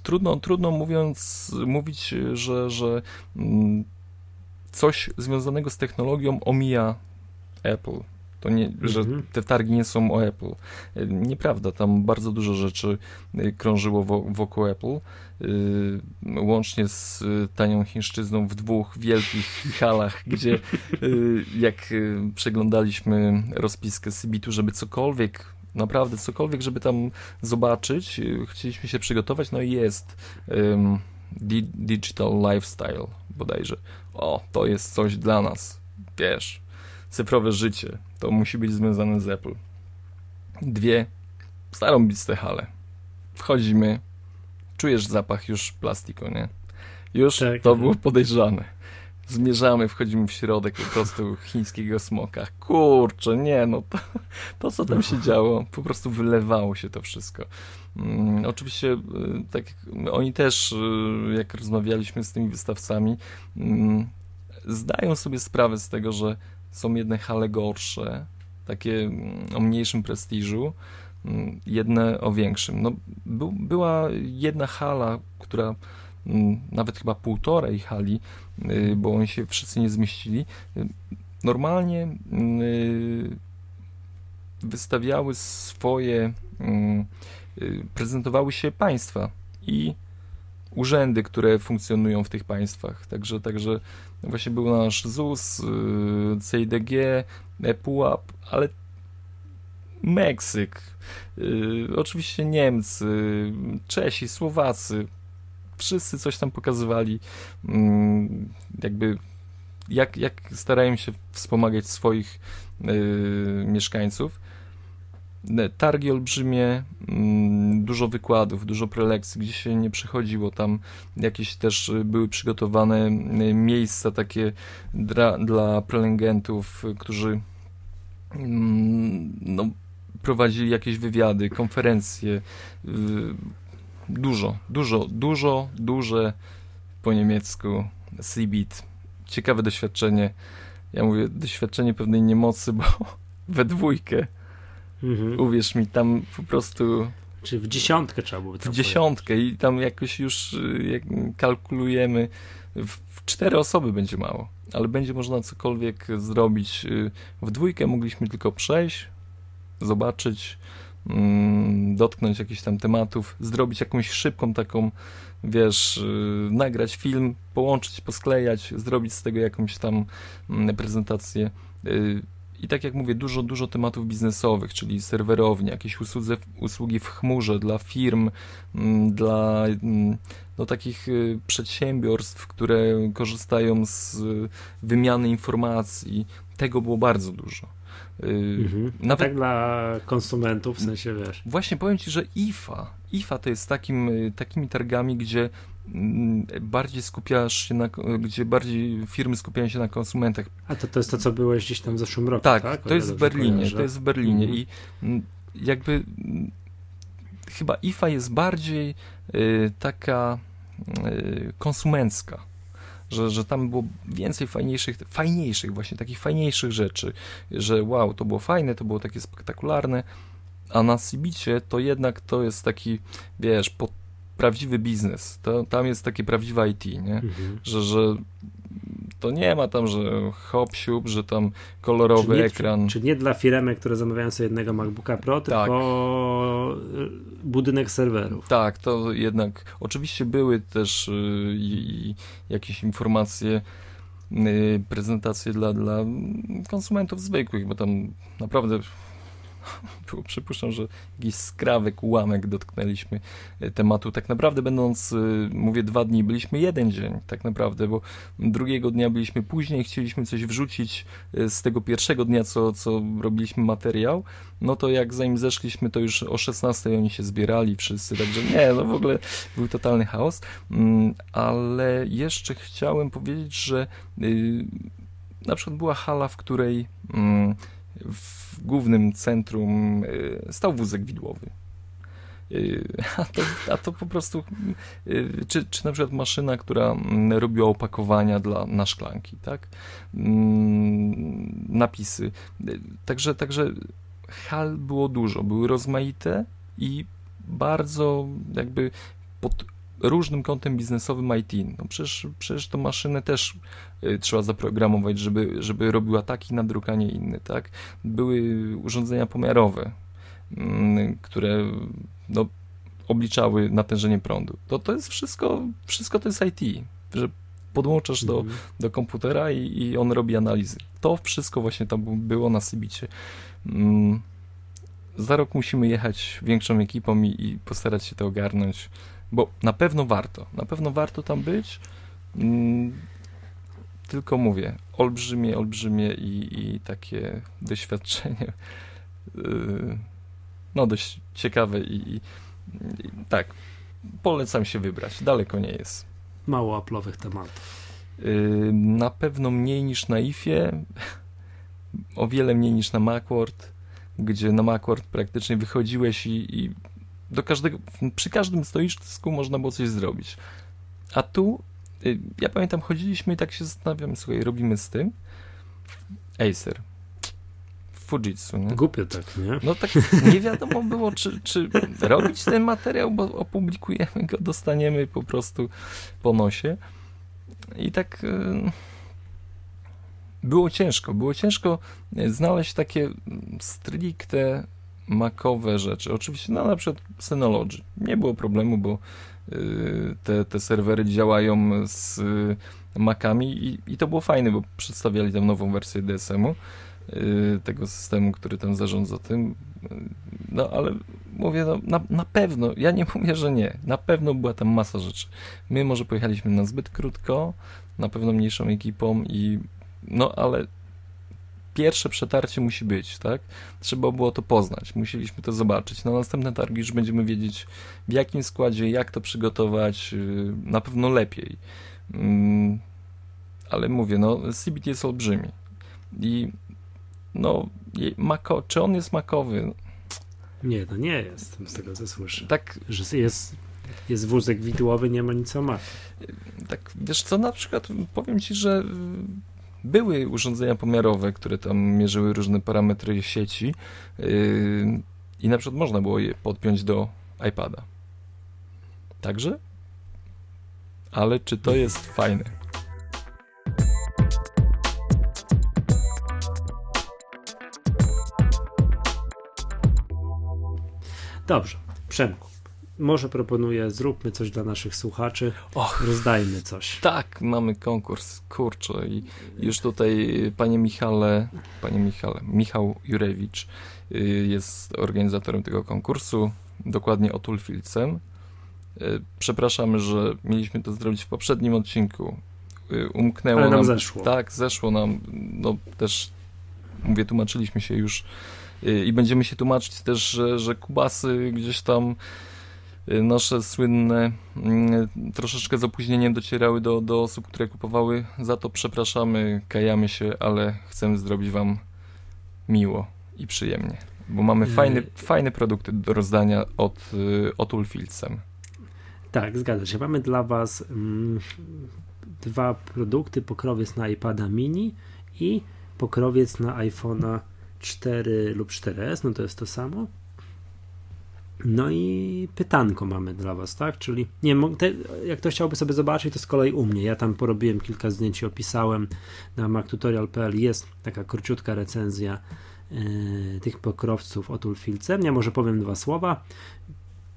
Trudno, trudno mówiąc, mówić, że, że coś związanego z technologią omija Apple. To nie, że te targi nie są o Apple. Nieprawda, tam bardzo dużo rzeczy krążyło wokół Apple, łącznie z tanią chińszczyzną w dwóch wielkich halach, gdzie jak przeglądaliśmy rozpiskę CeBIT-u, żeby cokolwiek, naprawdę cokolwiek, żeby tam zobaczyć, chcieliśmy się przygotować, no i jest um, Digital Lifestyle bodajże. O, to jest coś dla nas, wiesz. Cyfrowe życie, to musi być związane z Apple. Dwie, starą bistę halę. Wchodzimy, czujesz zapach już plastiku, nie? Już tak, to było podejrzane. Zmierzamy, wchodzimy w środek po prostu chińskiego smoka. Kurczę, nie, no to, to co tam się działo, po prostu wylewało się to wszystko. Hmm, oczywiście tak, oni też, jak rozmawialiśmy z tymi wystawcami, hmm, zdają sobie sprawę z tego, że są jedne hale gorsze, takie o mniejszym prestiżu, jedne o większym. No, był, była jedna hala, która nawet chyba półtorej hali, bo oni się wszyscy nie zmieścili, normalnie wystawiały swoje, prezentowały się państwa i urzędy, które funkcjonują w tych państwach. Także, także właśnie był nasz Z U S, C I D G, E P U A P, ale Meksyk, oczywiście Niemcy, Czesi, Słowacy, wszyscy coś tam pokazywali, jakby jak, jak starają się wspomagać swoich mieszkańców. Targi olbrzymie, dużo wykładów, dużo prelekcji, gdzie się nie przychodziło, tam jakieś też były przygotowane miejsca takie dla, dla prelegentów, którzy no, prowadzili jakieś wywiady, konferencje, dużo, dużo, dużo, duże po niemiecku CeBIT. Ciekawe doświadczenie, ja mówię doświadczenie pewnej niemocy, bo we dwójkę. Mhm. Uwierz mi, tam po prostu... Czy w dziesiątkę trzeba było? W dziesiątkę powiedzieć. I tam jakoś już jak kalkulujemy, w cztery osoby będzie mało, ale będzie można cokolwiek zrobić. W dwójkę mogliśmy tylko przejść, zobaczyć, dotknąć jakichś tam tematów, zrobić jakąś szybką taką, wiesz, nagrać film, połączyć, posklejać, zrobić z tego jakąś tam prezentację. I tak jak mówię, dużo, dużo tematów biznesowych, czyli serwerownie, jakieś usłudze, usługi w chmurze dla firm, dla no, takich przedsiębiorstw, które korzystają z wymiany informacji. Tego było bardzo dużo. Mhm. Nawet... Tak dla konsumentów, w sensie wiesz. Właśnie powiem Ci, że I F A. I F A to jest takim, takimi targami, gdzie bardziej skupiasz się na, gdzie bardziej firmy skupiają się na konsumentach. A to, to jest to, co byłeś gdzieś tam w zeszłym roku, tak? Tak, to jest w Berlinie, kojarzę. To jest w Berlinie i jakby chyba I F A jest bardziej y, taka y, konsumencka, że, że tam było więcej fajniejszych, fajniejszych właśnie, takich fajniejszych rzeczy, że wow, to było fajne, to było takie spektakularne, a na CeBIT-cie to jednak to jest taki, wiesz, pod prawdziwy biznes, to, tam jest takie prawdziwe I T, nie? Mhm. Że, że to nie ma tam, że hop siup, że tam kolorowy czy nie, ekran. Czy, czy nie dla firmek, które zamawiają sobie jednego MacBooka Pro, tak. Tylko budynek serwerów. Tak, to jednak, oczywiście były też yy, jakieś informacje, yy, prezentacje dla, dla konsumentów zwykłych, bo tam naprawdę... Przypuszczam, że jakiś skrawek, ułamek dotknęliśmy tematu. Tak naprawdę będąc, mówię, dwa dni, byliśmy jeden dzień tak naprawdę, bo drugiego dnia byliśmy później, chcieliśmy coś wrzucić z tego pierwszego dnia, co, co robiliśmy materiał, no to jak zanim zeszliśmy, to już o szesnastej oni się zbierali wszyscy, także nie, no w ogóle był totalny chaos, ale jeszcze chciałem powiedzieć, że na przykład była hala, w której w głównym centrum stał wózek widłowy. A to, a to po prostu, czy, czy na przykład maszyna, która robiła opakowania dla, na szklanki, tak? Napisy. Także, także hal było dużo, były rozmaite i bardzo jakby pod różnym kątem biznesowym I T. No przecież, przecież tą maszynę też trzeba zaprogramować, żeby, żeby robiła taki nadruk, a nie inny, tak? Były urządzenia pomiarowe, które no, obliczały natężenie prądu. To, to jest wszystko, wszystko to jest I T, że podłączasz do, do komputera i, i on robi analizy. To wszystko właśnie tam było na CeBIT-cie. Za rok musimy jechać większą ekipą i, i postarać się to ogarnąć, bo na pewno warto, na pewno warto tam być, tylko mówię, olbrzymie, olbrzymie i, i takie doświadczenie no dość ciekawe i, i, i tak, polecam się wybrać, daleko nie jest. Mało aplowych tematów. Na pewno mniej niż na ifie, o wiele mniej niż na Macworld, gdzie na Macworld praktycznie wychodziłeś i, i do każdego, przy każdym stoisku można było coś zrobić. A tu, ja pamiętam, chodziliśmy i tak się zastanawiam, słuchaj, robimy z tym Acer, Fujitsu, nie? Głupie tak, nie? No tak nie wiadomo było, czy, czy robić ten materiał, bo opublikujemy go, dostaniemy po prostu po nosie. I tak było ciężko, było ciężko znaleźć takie stricte makowe rzeczy. Oczywiście, no na przykład Synology. Nie było problemu, bo te, te serwery działają z Macami i, i to było fajne, bo przedstawiali tam nową wersję D S M-u, tego systemu, który tam zarządza tym. No ale mówię, no, na, na pewno, ja nie mówię, że nie, na pewno była tam masa rzeczy. My może pojechaliśmy na zbyt krótko, na pewno mniejszą ekipą i no ale pierwsze przetarcie musi być, tak? Trzeba było to poznać, musieliśmy to zobaczyć. Na następne targi już będziemy wiedzieć, w jakim składzie, jak to przygotować, na pewno lepiej. Ale mówię, no CeBIT jest olbrzymi i no, mako, czy on jest makowy? Nie, no nie jest, z tego co słyszę. Tak, że jest, jest wózek widłowy, nie ma nic o Macu. Tak, wiesz co, na przykład powiem ci, że były urządzenia pomiarowe, które tam mierzyły różne parametry sieci yy, i na przykład można było je podpiąć do iPada. Także? Ale czy to jest fajne? Dobrze, Przemku, może proponuję, zróbmy coś dla naszych słuchaczy, Och, rozdajmy coś. Tak, mamy konkurs, kurczę, i już tutaj panie Michale, panie Michale, Michał Jurewicz jest organizatorem tego konkursu, dokładnie Otulfilcem. Przepraszamy, że mieliśmy to zrobić w poprzednim odcinku, umknęło nam, nam zeszło. Tak, zeszło nam, no też, mówię, tłumaczyliśmy się już. I będziemy się tłumaczyć też, że, że Kubasy gdzieś tam nasze słynne troszeczkę z opóźnieniem docierały do, do osób, które kupowały. Za to przepraszamy, kajamy się, ale chcemy zrobić wam miło i przyjemnie, bo mamy fajne, fajne produkty do rozdania od, od Ulfilcem. Tak, zgadza się. Mamy dla was mm, dwa produkty. Pokrowiec na iPada mini i pokrowiec na iPhone'a cztery lub cztery S, no to jest to samo. No i pytanko mamy dla was, tak? Czyli nie, te, jak ktoś chciałby sobie zobaczyć, to z kolei u mnie. Ja tam porobiłem kilka zdjęć i opisałem. Na mactutorial kropka p l jest taka króciutka recenzja y, tych pokrowców Otulfilcem. Ja może powiem dwa słowa.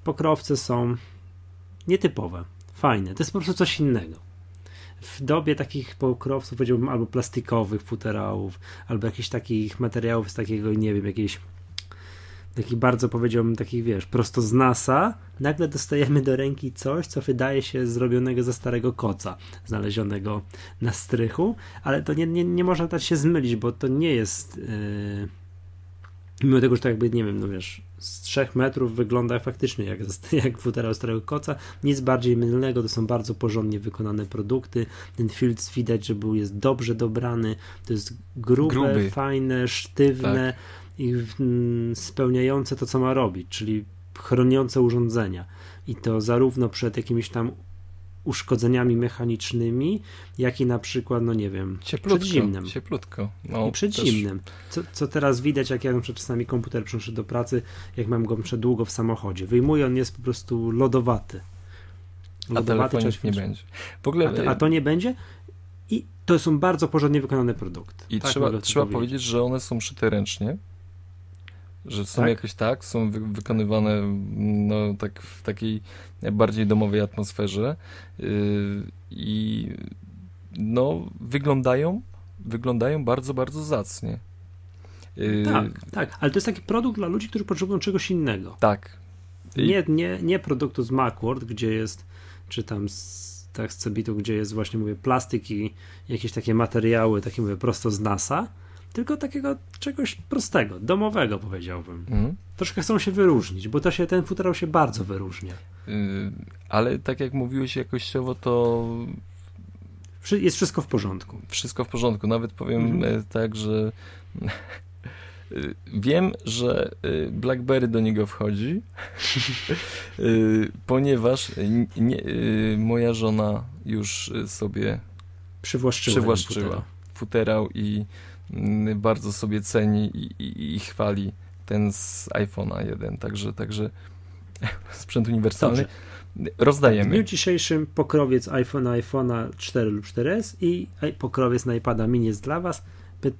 Pokrowce są nietypowe, fajne. To jest po prostu coś innego. W dobie takich pokrowców, powiedziałbym, albo plastikowych futerałów, albo jakichś takich materiałów z takiego, nie wiem, jakiejś takich bardzo, powiedziałbym, takich, wiesz, prosto z NASA, nagle dostajemy do ręki coś, co wydaje się zrobionego ze starego koca, znalezionego na strychu, ale to nie, nie, nie można dać się zmylić, bo to nie jest yy... mimo tego, że to jakby, nie wiem, no wiesz, z trzech metrów wygląda faktycznie jak, jak futerał starego koca, nic bardziej mylnego, to są bardzo porządnie wykonane produkty, ten filtr widać, że był, jest dobrze dobrany, to jest grube, Gruby. fajne, sztywne tak. i mm, spełniające to, co ma robić, czyli chroniące urządzenia i to zarówno przed jakimiś tam uszkodzeniami mechanicznymi, jak i na przykład, no nie wiem, cieplutko, przed zimnem. Cieplutko. No, I przed też... zimnem. Co, co teraz widać, jak ja czasami komputer przynoszę do pracy, jak mam go przedługo w samochodzie. Wyjmuję, on jest po prostu lodowaty. lodowaty a telefonów nie będzie. W ogóle... a, to, a to nie będzie? I to są bardzo porządnie wykonane produkty. I tak, trzeba, trzeba powiedzieć. powiedzieć, że one są szyte ręcznie. Że są tak? jakoś tak, są wy- wykonywane no, tak w takiej bardziej domowej atmosferze yy, i no, wyglądają, wyglądają bardzo, bardzo zacnie. Yy, tak, tak, ale to jest taki produkt dla ludzi, którzy potrzebują czegoś innego. Tak. I... Nie, nie, nie produktu z Macworld, gdzie jest, czy tam z, tak, z CeBITu, gdzie jest właśnie, mówię, plastiki, jakieś takie materiały, takie mówię, prosto z NASA. Tylko takiego czegoś prostego, domowego, powiedziałbym. Mm. Troszkę chcą się wyróżnić, bo to się, ten futrał się bardzo wyróżnia. Yy, ale tak jak mówiłeś jakościowo, to... Jest wszystko w porządku. Wszystko w porządku. Nawet powiem mm. tak, że wiem, że BlackBerry do niego wchodzi, yy, ponieważ nie, yy, moja żona już sobie przywłaszczyła, przywłaszczyła futerał i bardzo sobie ceni i, i, i chwali ten z iPhone'a jeden, także, także sprzęt uniwersalny. Dobrze. Rozdajemy. W dniu dzisiejszym pokrowiec iPhone'a, iPhone'a cztery lub cztery S i pokrowiec na iPada mini jest dla Was. Py-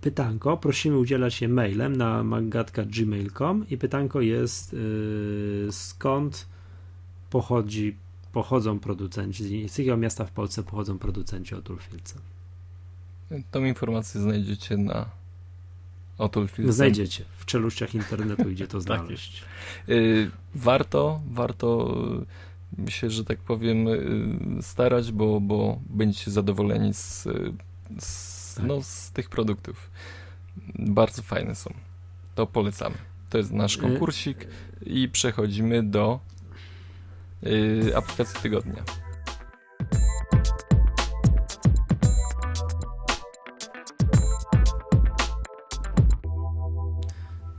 pytanko, prosimy udzielać je mailem na magatka kropka gmail kropka com i pytanko jest yy, skąd pochodzi, pochodzą producenci, z jakiego miasta w Polsce pochodzą producenci Otulfilca. Tą informację znajdziecie na Otulfilce. Znajdziecie. W czeluściach internetu idzie to znaleźć. Tak y, warto, warto się, że tak powiem, y, starać, bo, bo będziecie zadowoleni z, z, tak. no, z tych produktów. Bardzo fajne są. To polecamy. To jest nasz konkursik i przechodzimy do y, aplikacji tygodnia.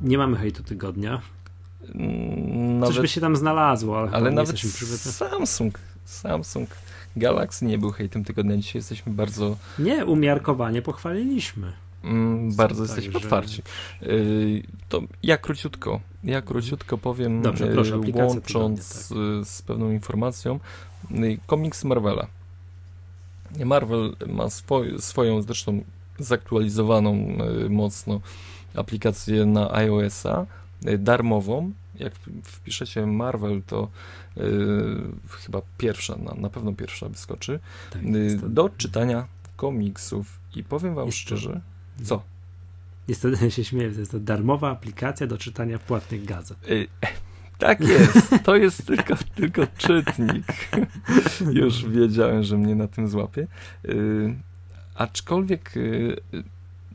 Nie mamy hejtu tygodnia. Nawet, Coś by się tam znalazło, ale, ale nawet Samsung, Samsung Galaxy nie był hejtem tygodnia. Dzisiaj jesteśmy bardzo... Nie, umiarkowanie pochwaliliśmy. Mm, bardzo tak, jesteśmy że... otwarci. Yy, to ja króciutko, ja króciutko powiem, Dobrze, proszę, łącząc tygodnia, tak. z pewną informacją, komiks Marvela. Marvel ma swoj, swoją, zresztą zaktualizowaną yy, mocno, aplikację na iOS-a, darmową. Jak wpiszecie Marvel, to yy, chyba pierwsza, na, na pewno pierwsza wyskoczy, tak, yy, do czytania komiksów. I powiem wam jest szczerze, to, co? Niestety się śmieję, to jest to darmowa aplikacja do czytania płatnych gazet. Yy, tak jest, to jest tylko, tylko czytnik. Już wiedziałem, że mnie na tym złapie. Yy, aczkolwiek yy,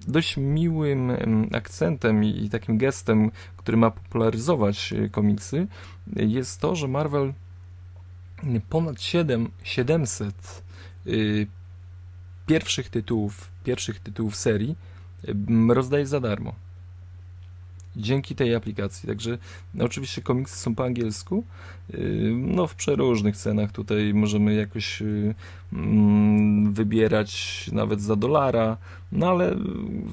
dość miłym akcentem i takim gestem, który ma popularyzować komiksy, jest to, że Marvel ponad siedemset y, pierwszych tytułów, pierwszych tytułów serii y, rozdaje za darmo. Dzięki tej aplikacji. Także no, oczywiście komiksy są po angielsku, y, no w przeróżnych cenach. Tutaj możemy jakoś y, mm, wybierać nawet za dolara, no ale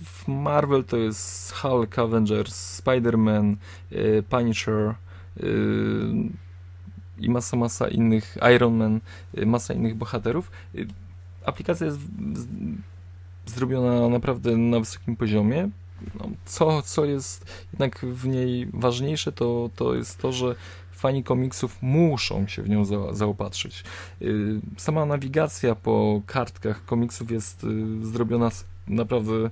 w Marvel to jest Hulk, Avengers, Spider-Man, y, Punisher y, i masa, masa innych, Iron Man, y, masa innych bohaterów. Y, aplikacja jest z, zrobiona naprawdę na wysokim poziomie. No, co, co jest jednak w niej ważniejsze, to, to jest to, że fani komiksów muszą się w nią za, zaopatrzyć. Yy, sama nawigacja po kartkach komiksów jest yy, zrobiona naprawdę yy,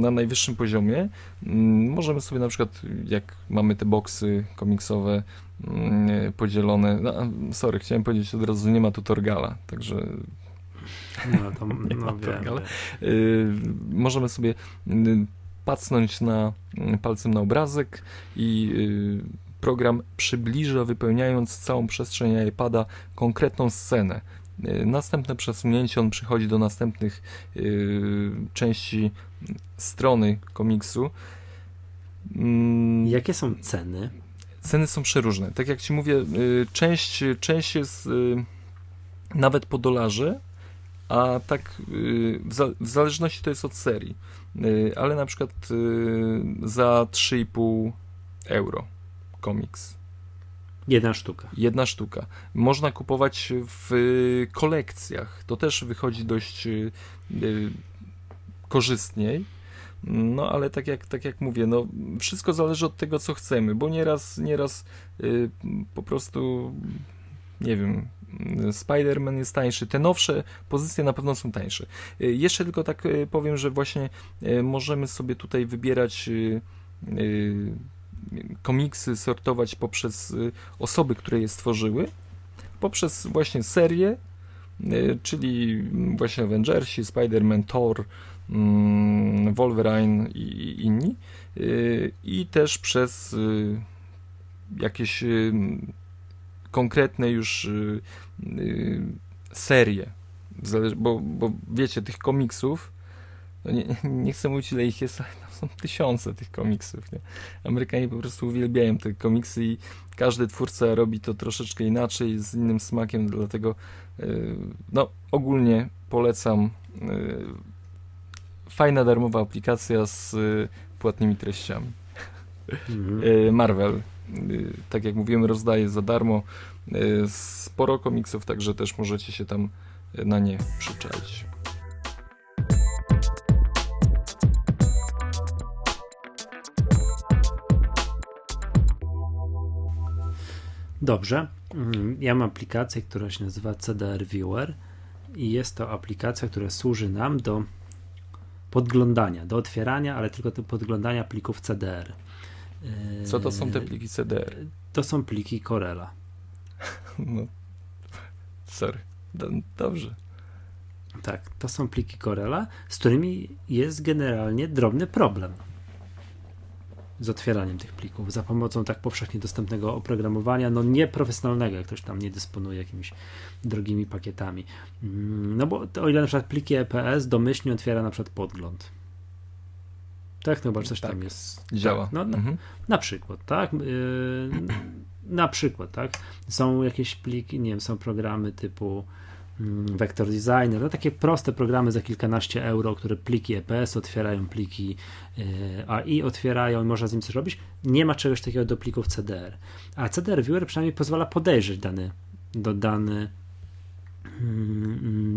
na najwyższym poziomie. Yy, możemy sobie na przykład, jak mamy te boksy komiksowe yy, podzielone, no, sorry, chciałem powiedzieć od razu, nie ma tu Torgala, także... No, to, no wiem, ale, y, możemy sobie y, pacnąć na, y, palcem na obrazek i y, program przybliża, wypełniając całą przestrzeń iPada konkretną scenę. Y, następne przesunięcie, on przychodzi do następnych y, części strony komiksu. Y, Jakie są ceny? Ceny są przeróżne. Tak jak Ci mówię, część, część jest nawet po dolarze, a tak w zależności to jest od serii, ale na przykład za trzy i pół euro komiks. Jedna sztuka. Jedna sztuka. Można kupować w kolekcjach. To też wychodzi dość korzystniej. No ale tak jak, tak jak mówię, no wszystko zależy od tego, co chcemy, bo nieraz, nieraz yy, po prostu, nie wiem, Spider-Man jest tańszy, te nowsze pozycje na pewno są tańsze. Yy, jeszcze tylko tak yy, powiem, że właśnie yy, możemy sobie tutaj wybierać yy, yy, komiksy, sortować poprzez yy, osoby, które je stworzyły, poprzez właśnie serię, yy, czyli właśnie Avengersi, Spider-Man, Thor, Wolverine i inni, i też przez jakieś konkretne już serie, bo, bo wiecie, tych komiksów, nie, nie chcę mówić, ile ich jest, ale tam są tysiące tych komiksów, nie? Amerykanie po prostu uwielbiają te komiksy i każdy twórca robi to troszeczkę inaczej, z innym smakiem, dlatego no, ogólnie polecam. Fajna, darmowa aplikacja z y, płatnymi treściami. Mm. y, Marvel, y, tak jak mówiłem, rozdaje za darmo y, sporo komiksów, także też możecie się tam y, na nie przyczaić. Dobrze. Ja mam aplikację, która się nazywa C D R Viewer i jest to aplikacja, która służy nam do podglądania, do otwierania, ale tylko do podglądania plików C D R. Co to są te pliki C D R? To są pliki Corela. No, sorry, dobrze. Tak, to są pliki Corela, z którymi jest generalnie drobny problem z otwieraniem tych plików za pomocą tak powszechnie dostępnego oprogramowania, no nieprofesjonalnego, jak ktoś tam nie dysponuje jakimiś drogimi pakietami. No bo to, o ile na przykład pliki E P S domyślnie otwiera na przykład podgląd. Tak, no bo coś tak tam jest. Działa. Tak, no, na, mhm. na przykład, tak? Yy, na przykład, tak? Są jakieś pliki, nie wiem, są programy typu Vector Designer, no takie proste programy za kilkanaście euro, które pliki E P S otwierają, pliki A I otwierają i można z nim coś robić. Nie ma czegoś takiego do plików C D R. A C D R Viewer przynajmniej pozwala podejrzeć dany, do dany,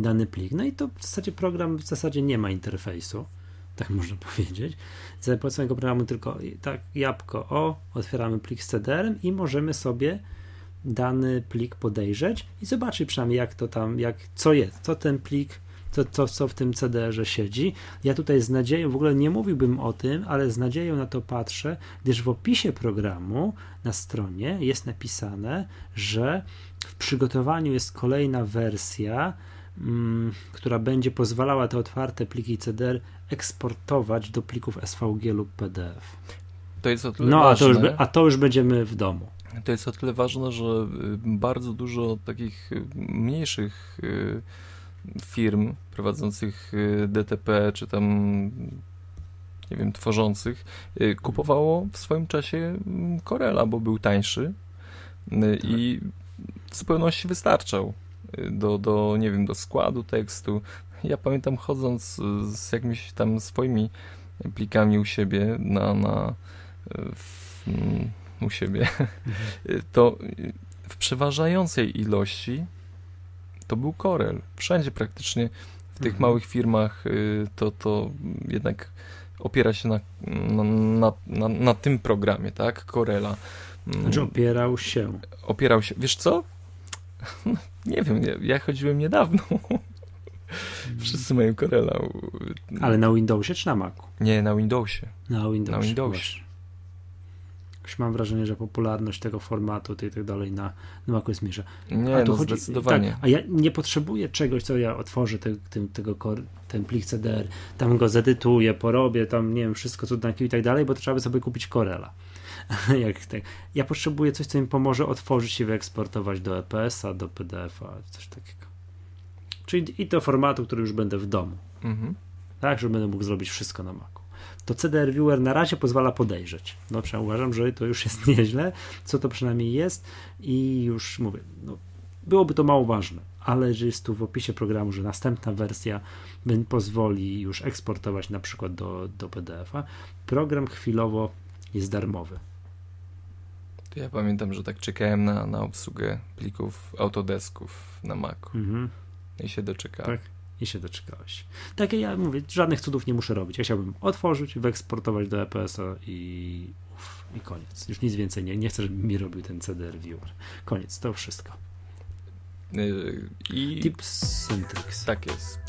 dany plik. No i to w zasadzie program w zasadzie nie ma interfejsu, tak można powiedzieć. Za pomocą tego programu tylko tak jabłko o, otwieramy plik z C D R-em i możemy sobie dany plik podejrzeć i zobaczyć przynajmniej jak to tam, jak, co jest, co ten plik, co, co, co w tym C D R-ze siedzi. Ja tutaj z nadzieją, w ogóle nie mówiłbym o tym, ale z nadzieją na to patrzę, gdyż w opisie programu na stronie jest napisane, że w przygotowaniu jest kolejna wersja, m, która będzie pozwalała te otwarte pliki C D R eksportować do plików S V G lub P D F. To jest o tyle no, ważne. A to, już, a to już będziemy w domu. To jest o tyle ważne, że bardzo dużo takich mniejszych firm prowadzących D T P, czy tam, nie wiem, tworzących, kupowało w swoim czasie Corela, bo był tańszy i w zupełności wystarczał do, do, nie wiem, do składu tekstu. Ja pamiętam, chodząc z jakimiś tam swoimi plikami u siebie na... na w, u siebie, to w przeważającej ilości to był Corel. Wszędzie praktycznie w tych mhm. małych firmach to, to jednak opiera się na, na, na, na, na tym programie, tak? Corela. Znaczy opierał się. Opierał się. Wiesz co? Nie wiem, ja, ja chodziłem niedawno. Wszyscy mają Corela. Ale na Windowsie czy na Macu? Nie, na Windowsie. Na Windowsie. Na Windowsie. Mam wrażenie, że popularność tego formatu i tak dalej na Macu jest mniejsza. Nie, a tu no chodzi, zdecydowanie. Tak, a ja nie potrzebuję czegoś, co ja otworzę te, te, tego, ten plik C D R, tam go zedytuję, porobię, tam nie wiem, wszystko cudanki i tak dalej, bo trzeba by sobie kupić Corela. Jak tak. Ja potrzebuję coś, co mi pomoże otworzyć i wyeksportować do E P S-a, do P D F-a, coś takiego. Czyli i do formatu, który już będę w domu. Mhm. Tak, że będę mógł zrobić wszystko na Macu. to C D R Viewer na razie pozwala podejrzeć. Dobrze, uważam, że to już jest nieźle, co to przynajmniej jest i już mówię, no, byłoby to mało ważne, ale że jest tu w opisie programu, że następna wersja pozwoli już eksportować na przykład do, do P D F-a. Program chwilowo jest darmowy. To ja pamiętam, że tak czekałem na, na obsługę plików Autodesków na Macu. Mhm. I się doczekałem. Tak. I się doczekałeś. Tak, ja mówię, żadnych cudów nie muszę robić. Ja chciałbym otworzyć, wyeksportować do E P S-a i, uf, i koniec. Już nic więcej nie, nie chcę, żeby mi robił ten C D R Viewer. Koniec, to wszystko. I... Tips and tricks. Tak jest.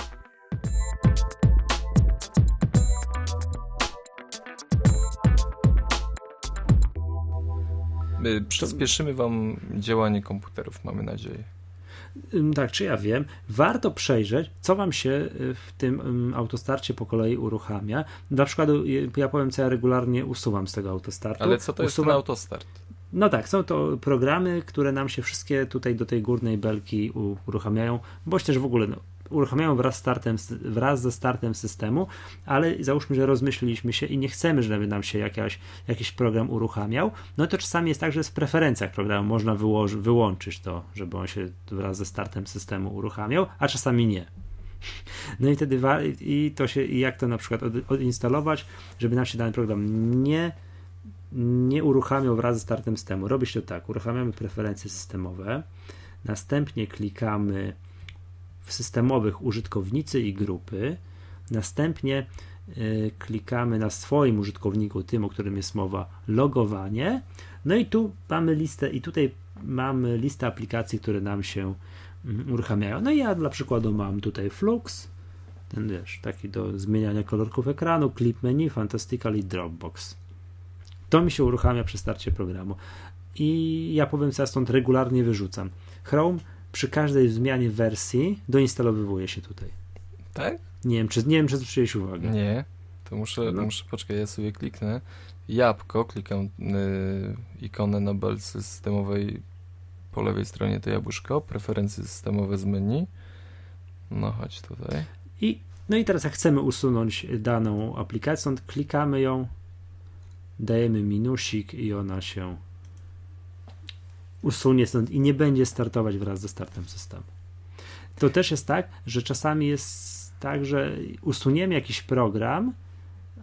Przyspieszymy wam działanie komputerów, mamy nadzieję. Tak, czy ja wiem, warto przejrzeć, co wam się w tym autostarcie po kolei uruchamia. Na przykład ja powiem, co ja regularnie usuwam z tego autostartu. Ale co to jest usuwam... ten autostart? No tak, są to programy, które nam się wszystkie tutaj do tej górnej belki uruchamiają, bądź też w ogóle no, uruchamiają wraz, startem, wraz ze startem systemu, ale załóżmy, że rozmyśliliśmy się i nie chcemy, żeby nam się jakaś, jakiś program uruchamiał, no to czasami jest tak, że w preferencjach programu można wyłoży, wyłączyć to, żeby on się wraz ze startem systemu uruchamiał, a czasami nie. No i wtedy wa- i to się, i jak to na przykład od- odinstalować, żeby nam się dany program nie nie uruchamiał wraz ze startem systemu. Robi się to tak, uruchamiamy preferencje systemowe, następnie klikamy w systemowych użytkownicy i grupy, następnie y, klikamy na swoim użytkowniku, tym, o którym jest mowa, logowanie, no i tu mamy listę i tutaj mamy listę aplikacji, które nam się mm, uruchamiają. No i ja dla przykładu mam tutaj Flux, ten wiesz, taki do zmieniania kolorków ekranu, Clip Menu, Fantastical i Dropbox. To mi się uruchamia przy starcie programu. I ja powiem, co ja stąd regularnie wyrzucam. Chrome przy każdej zmianie wersji doinstalowywuje się tutaj. Tak? Nie wiem, czy nie wiem, czy zwróciłeś uwagę. Nie, to muszę, no. muszę poczekaj, ja sobie kliknę. Jabłko, klikam y, ikonę na belce systemowej po lewej stronie to jabłuszko, preferencje systemowe z menu. No chodź tutaj. I, no i teraz jak chcemy usunąć daną aplikację, stąd klikamy ją, dajemy minusik i ona się usunie stąd i nie będzie startować wraz ze startem systemu. To też jest tak, że czasami jest tak, że usuniemy jakiś program,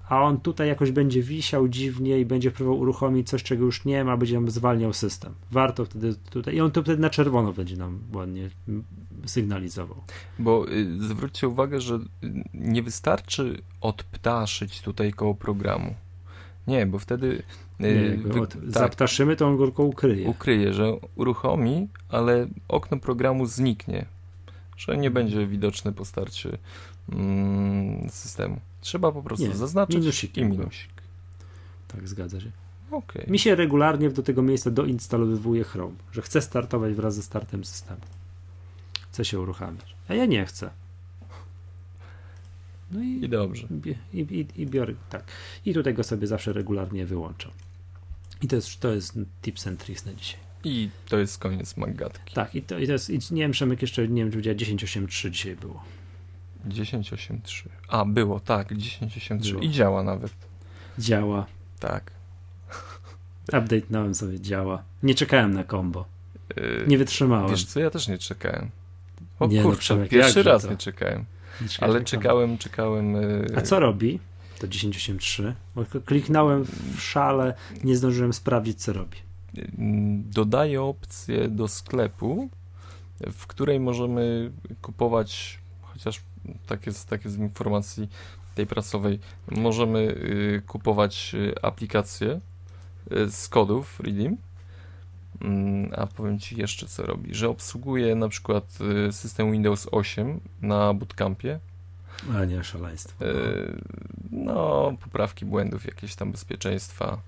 a on tutaj jakoś będzie wisiał dziwnie i będzie próbował uruchomić coś, czego już nie ma, będzie nam zwalniał system. Warto wtedy tutaj, i on to wtedy na czerwono będzie nam ładnie sygnalizował. Bo y, zwróćcie uwagę, że nie wystarczy odptaszyć tutaj koło programu. Nie, bo wtedy... Nie, wy, od, tak, zaptaszymy, to on go ukryje. Ukryje, że uruchomi, ale okno programu zniknie, że nie będzie widoczne po starcie mm, systemu. Trzeba po prostu nie, zaznaczyć minusik i minusik. Tak, zgadza się. Okay. Mi się regularnie do tego miejsca doinstalowywuje Chrome, że chcę startować wraz ze startem systemu. Chcę się uruchamiać, a ja nie chcę. No i, I dobrze. I, i, i biorę, tak. I tutaj go sobie zawsze regularnie wyłączam. I to jest, to jest tips and tricks na dzisiaj. I to jest koniec Maggatki. Tak, i to, i to jest, i nie wiem, Przemek, jeszcze nie wiem, czy będzie dziesięć osiem trzy dzisiaj było. dziesięć osiem trzy. A, było, tak, dziesięć osiem trzy. I działa nawet. Działa. Tak. Update nowym sobie działa. Nie czekałem na combo. Yy, nie wytrzymałem. Wiesz co, ja też nie czekałem. O nie, kurczę, no, pierwszy raz to? nie czekałem. Czekaj, ale czekałem, czekałem. Yy... A co robi to dziesięć osiem trzy? Kliknąłem w szale, nie zdążyłem sprawdzić, co robi. Dodaję opcję do sklepu, w której możemy kupować, chociaż tak jest, tak jest z informacji tej prasowej, możemy yy, kupować aplikacje z kodów Redeem. A powiem ci jeszcze, co robi, że obsługuje na przykład system Windows osiem na bootcampie. A nie, szaleństwo. No, poprawki błędów, jakieś tam bezpieczeństwa.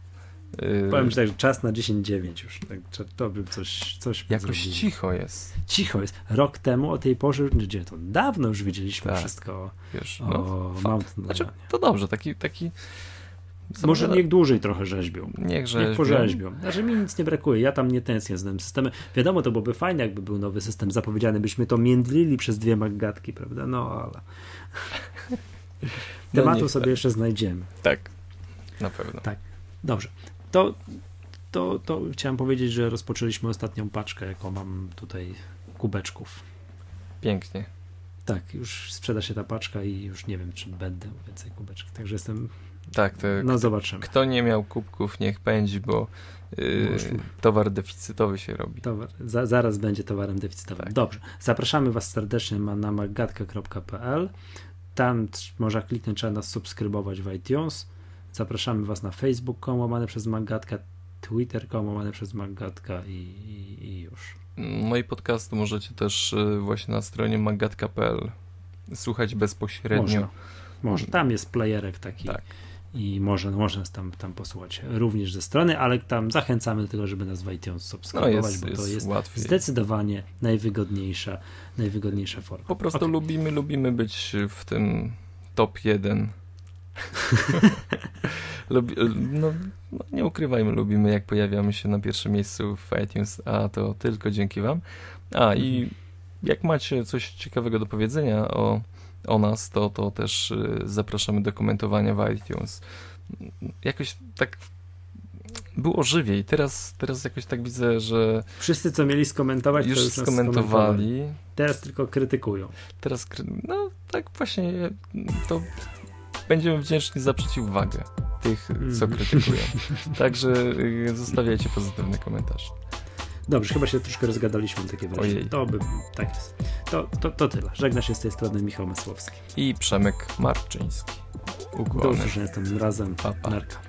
Powiem ci tak, że czas na dziesięć dziewięć już. Tak, to bym coś, coś jakoś zrobił. Cicho jest. Cicho jest. Rok temu o tej porze, gdzie to dawno już widzieliśmy tak, wszystko. Wiesz, o, no, mam to, znaczy, to dobrze, taki... taki... Samo Może niech dłużej trochę rzeźbią. Niech, rzeźbią. niech porzeźbią. Znaczy mi nic nie brakuje. Ja tam nie tęsknię z tym systemem. Wiadomo, to byłoby fajne, jakby był nowy system zapowiedziany. Byśmy to międlili przez dwie Maggatki, prawda? No, ale... tematu no sobie jeszcze znajdziemy. Tak, na pewno. Tak, dobrze. To, to, to chciałem powiedzieć, że rozpoczęliśmy ostatnią paczkę, jaką mam tutaj kubeczków. Pięknie. Tak, już sprzeda się ta paczka i już nie wiem, czy będę więcej kubeczek. Także jestem... Tak, to no, zobaczymy. Kto nie miał kubków, niech pędzi, bo yy, towar deficytowy się robi. Towar, za, zaraz będzie towarem deficytowym. Tak. Dobrze, zapraszamy Was serdecznie na maggatka kropka p l. Tam można kliknąć, trzeba nas subskrybować w iTunes. Zapraszamy Was na facebook kropka com łamane przez maggatka, twitter kropka com łamane przez maggatka i, i, i już. No i podcast możecie też właśnie na stronie maggatka kropka p l słuchać bezpośrednio. Można. Może. Tam jest playerek taki tak. I może, można tam, tam posłuchać również ze strony, ale tam zachęcamy do tego, żeby nas w iTunes subskrybować, no jest, bo jest to jest łatwiej. Zdecydowanie najwygodniejsza, najwygodniejsza forma. Po prostu okay. lubimy, lubimy być w tym top jeden. Lubi, no, no, nie ukrywajmy, lubimy jak pojawiamy się na pierwszym miejscu w iTunes, a to tylko dzięki Wam. A i jak macie coś ciekawego do powiedzenia o o nas, to, to też zapraszamy do komentowania w iTunes. Jakoś tak było żywiej. Teraz, teraz jakoś tak widzę, że wszyscy, co mieli skomentować, już, to już skomentowali. skomentowali. Teraz tylko krytykują. Teraz, no tak właśnie, to będziemy wdzięczni za przeciwwagę tych, co krytykują. Także zostawiajcie pozytywny komentarz. Dobrze, chyba się troszkę rozgadaliśmy, takie wrażenie. To by, tak jest. To, to, to tyle. Żegna się z tej strony Michał Masłowski. I Przemek Marczyński. Ukłony. Do usłyszenia tym razem. Pa, pa. Narka.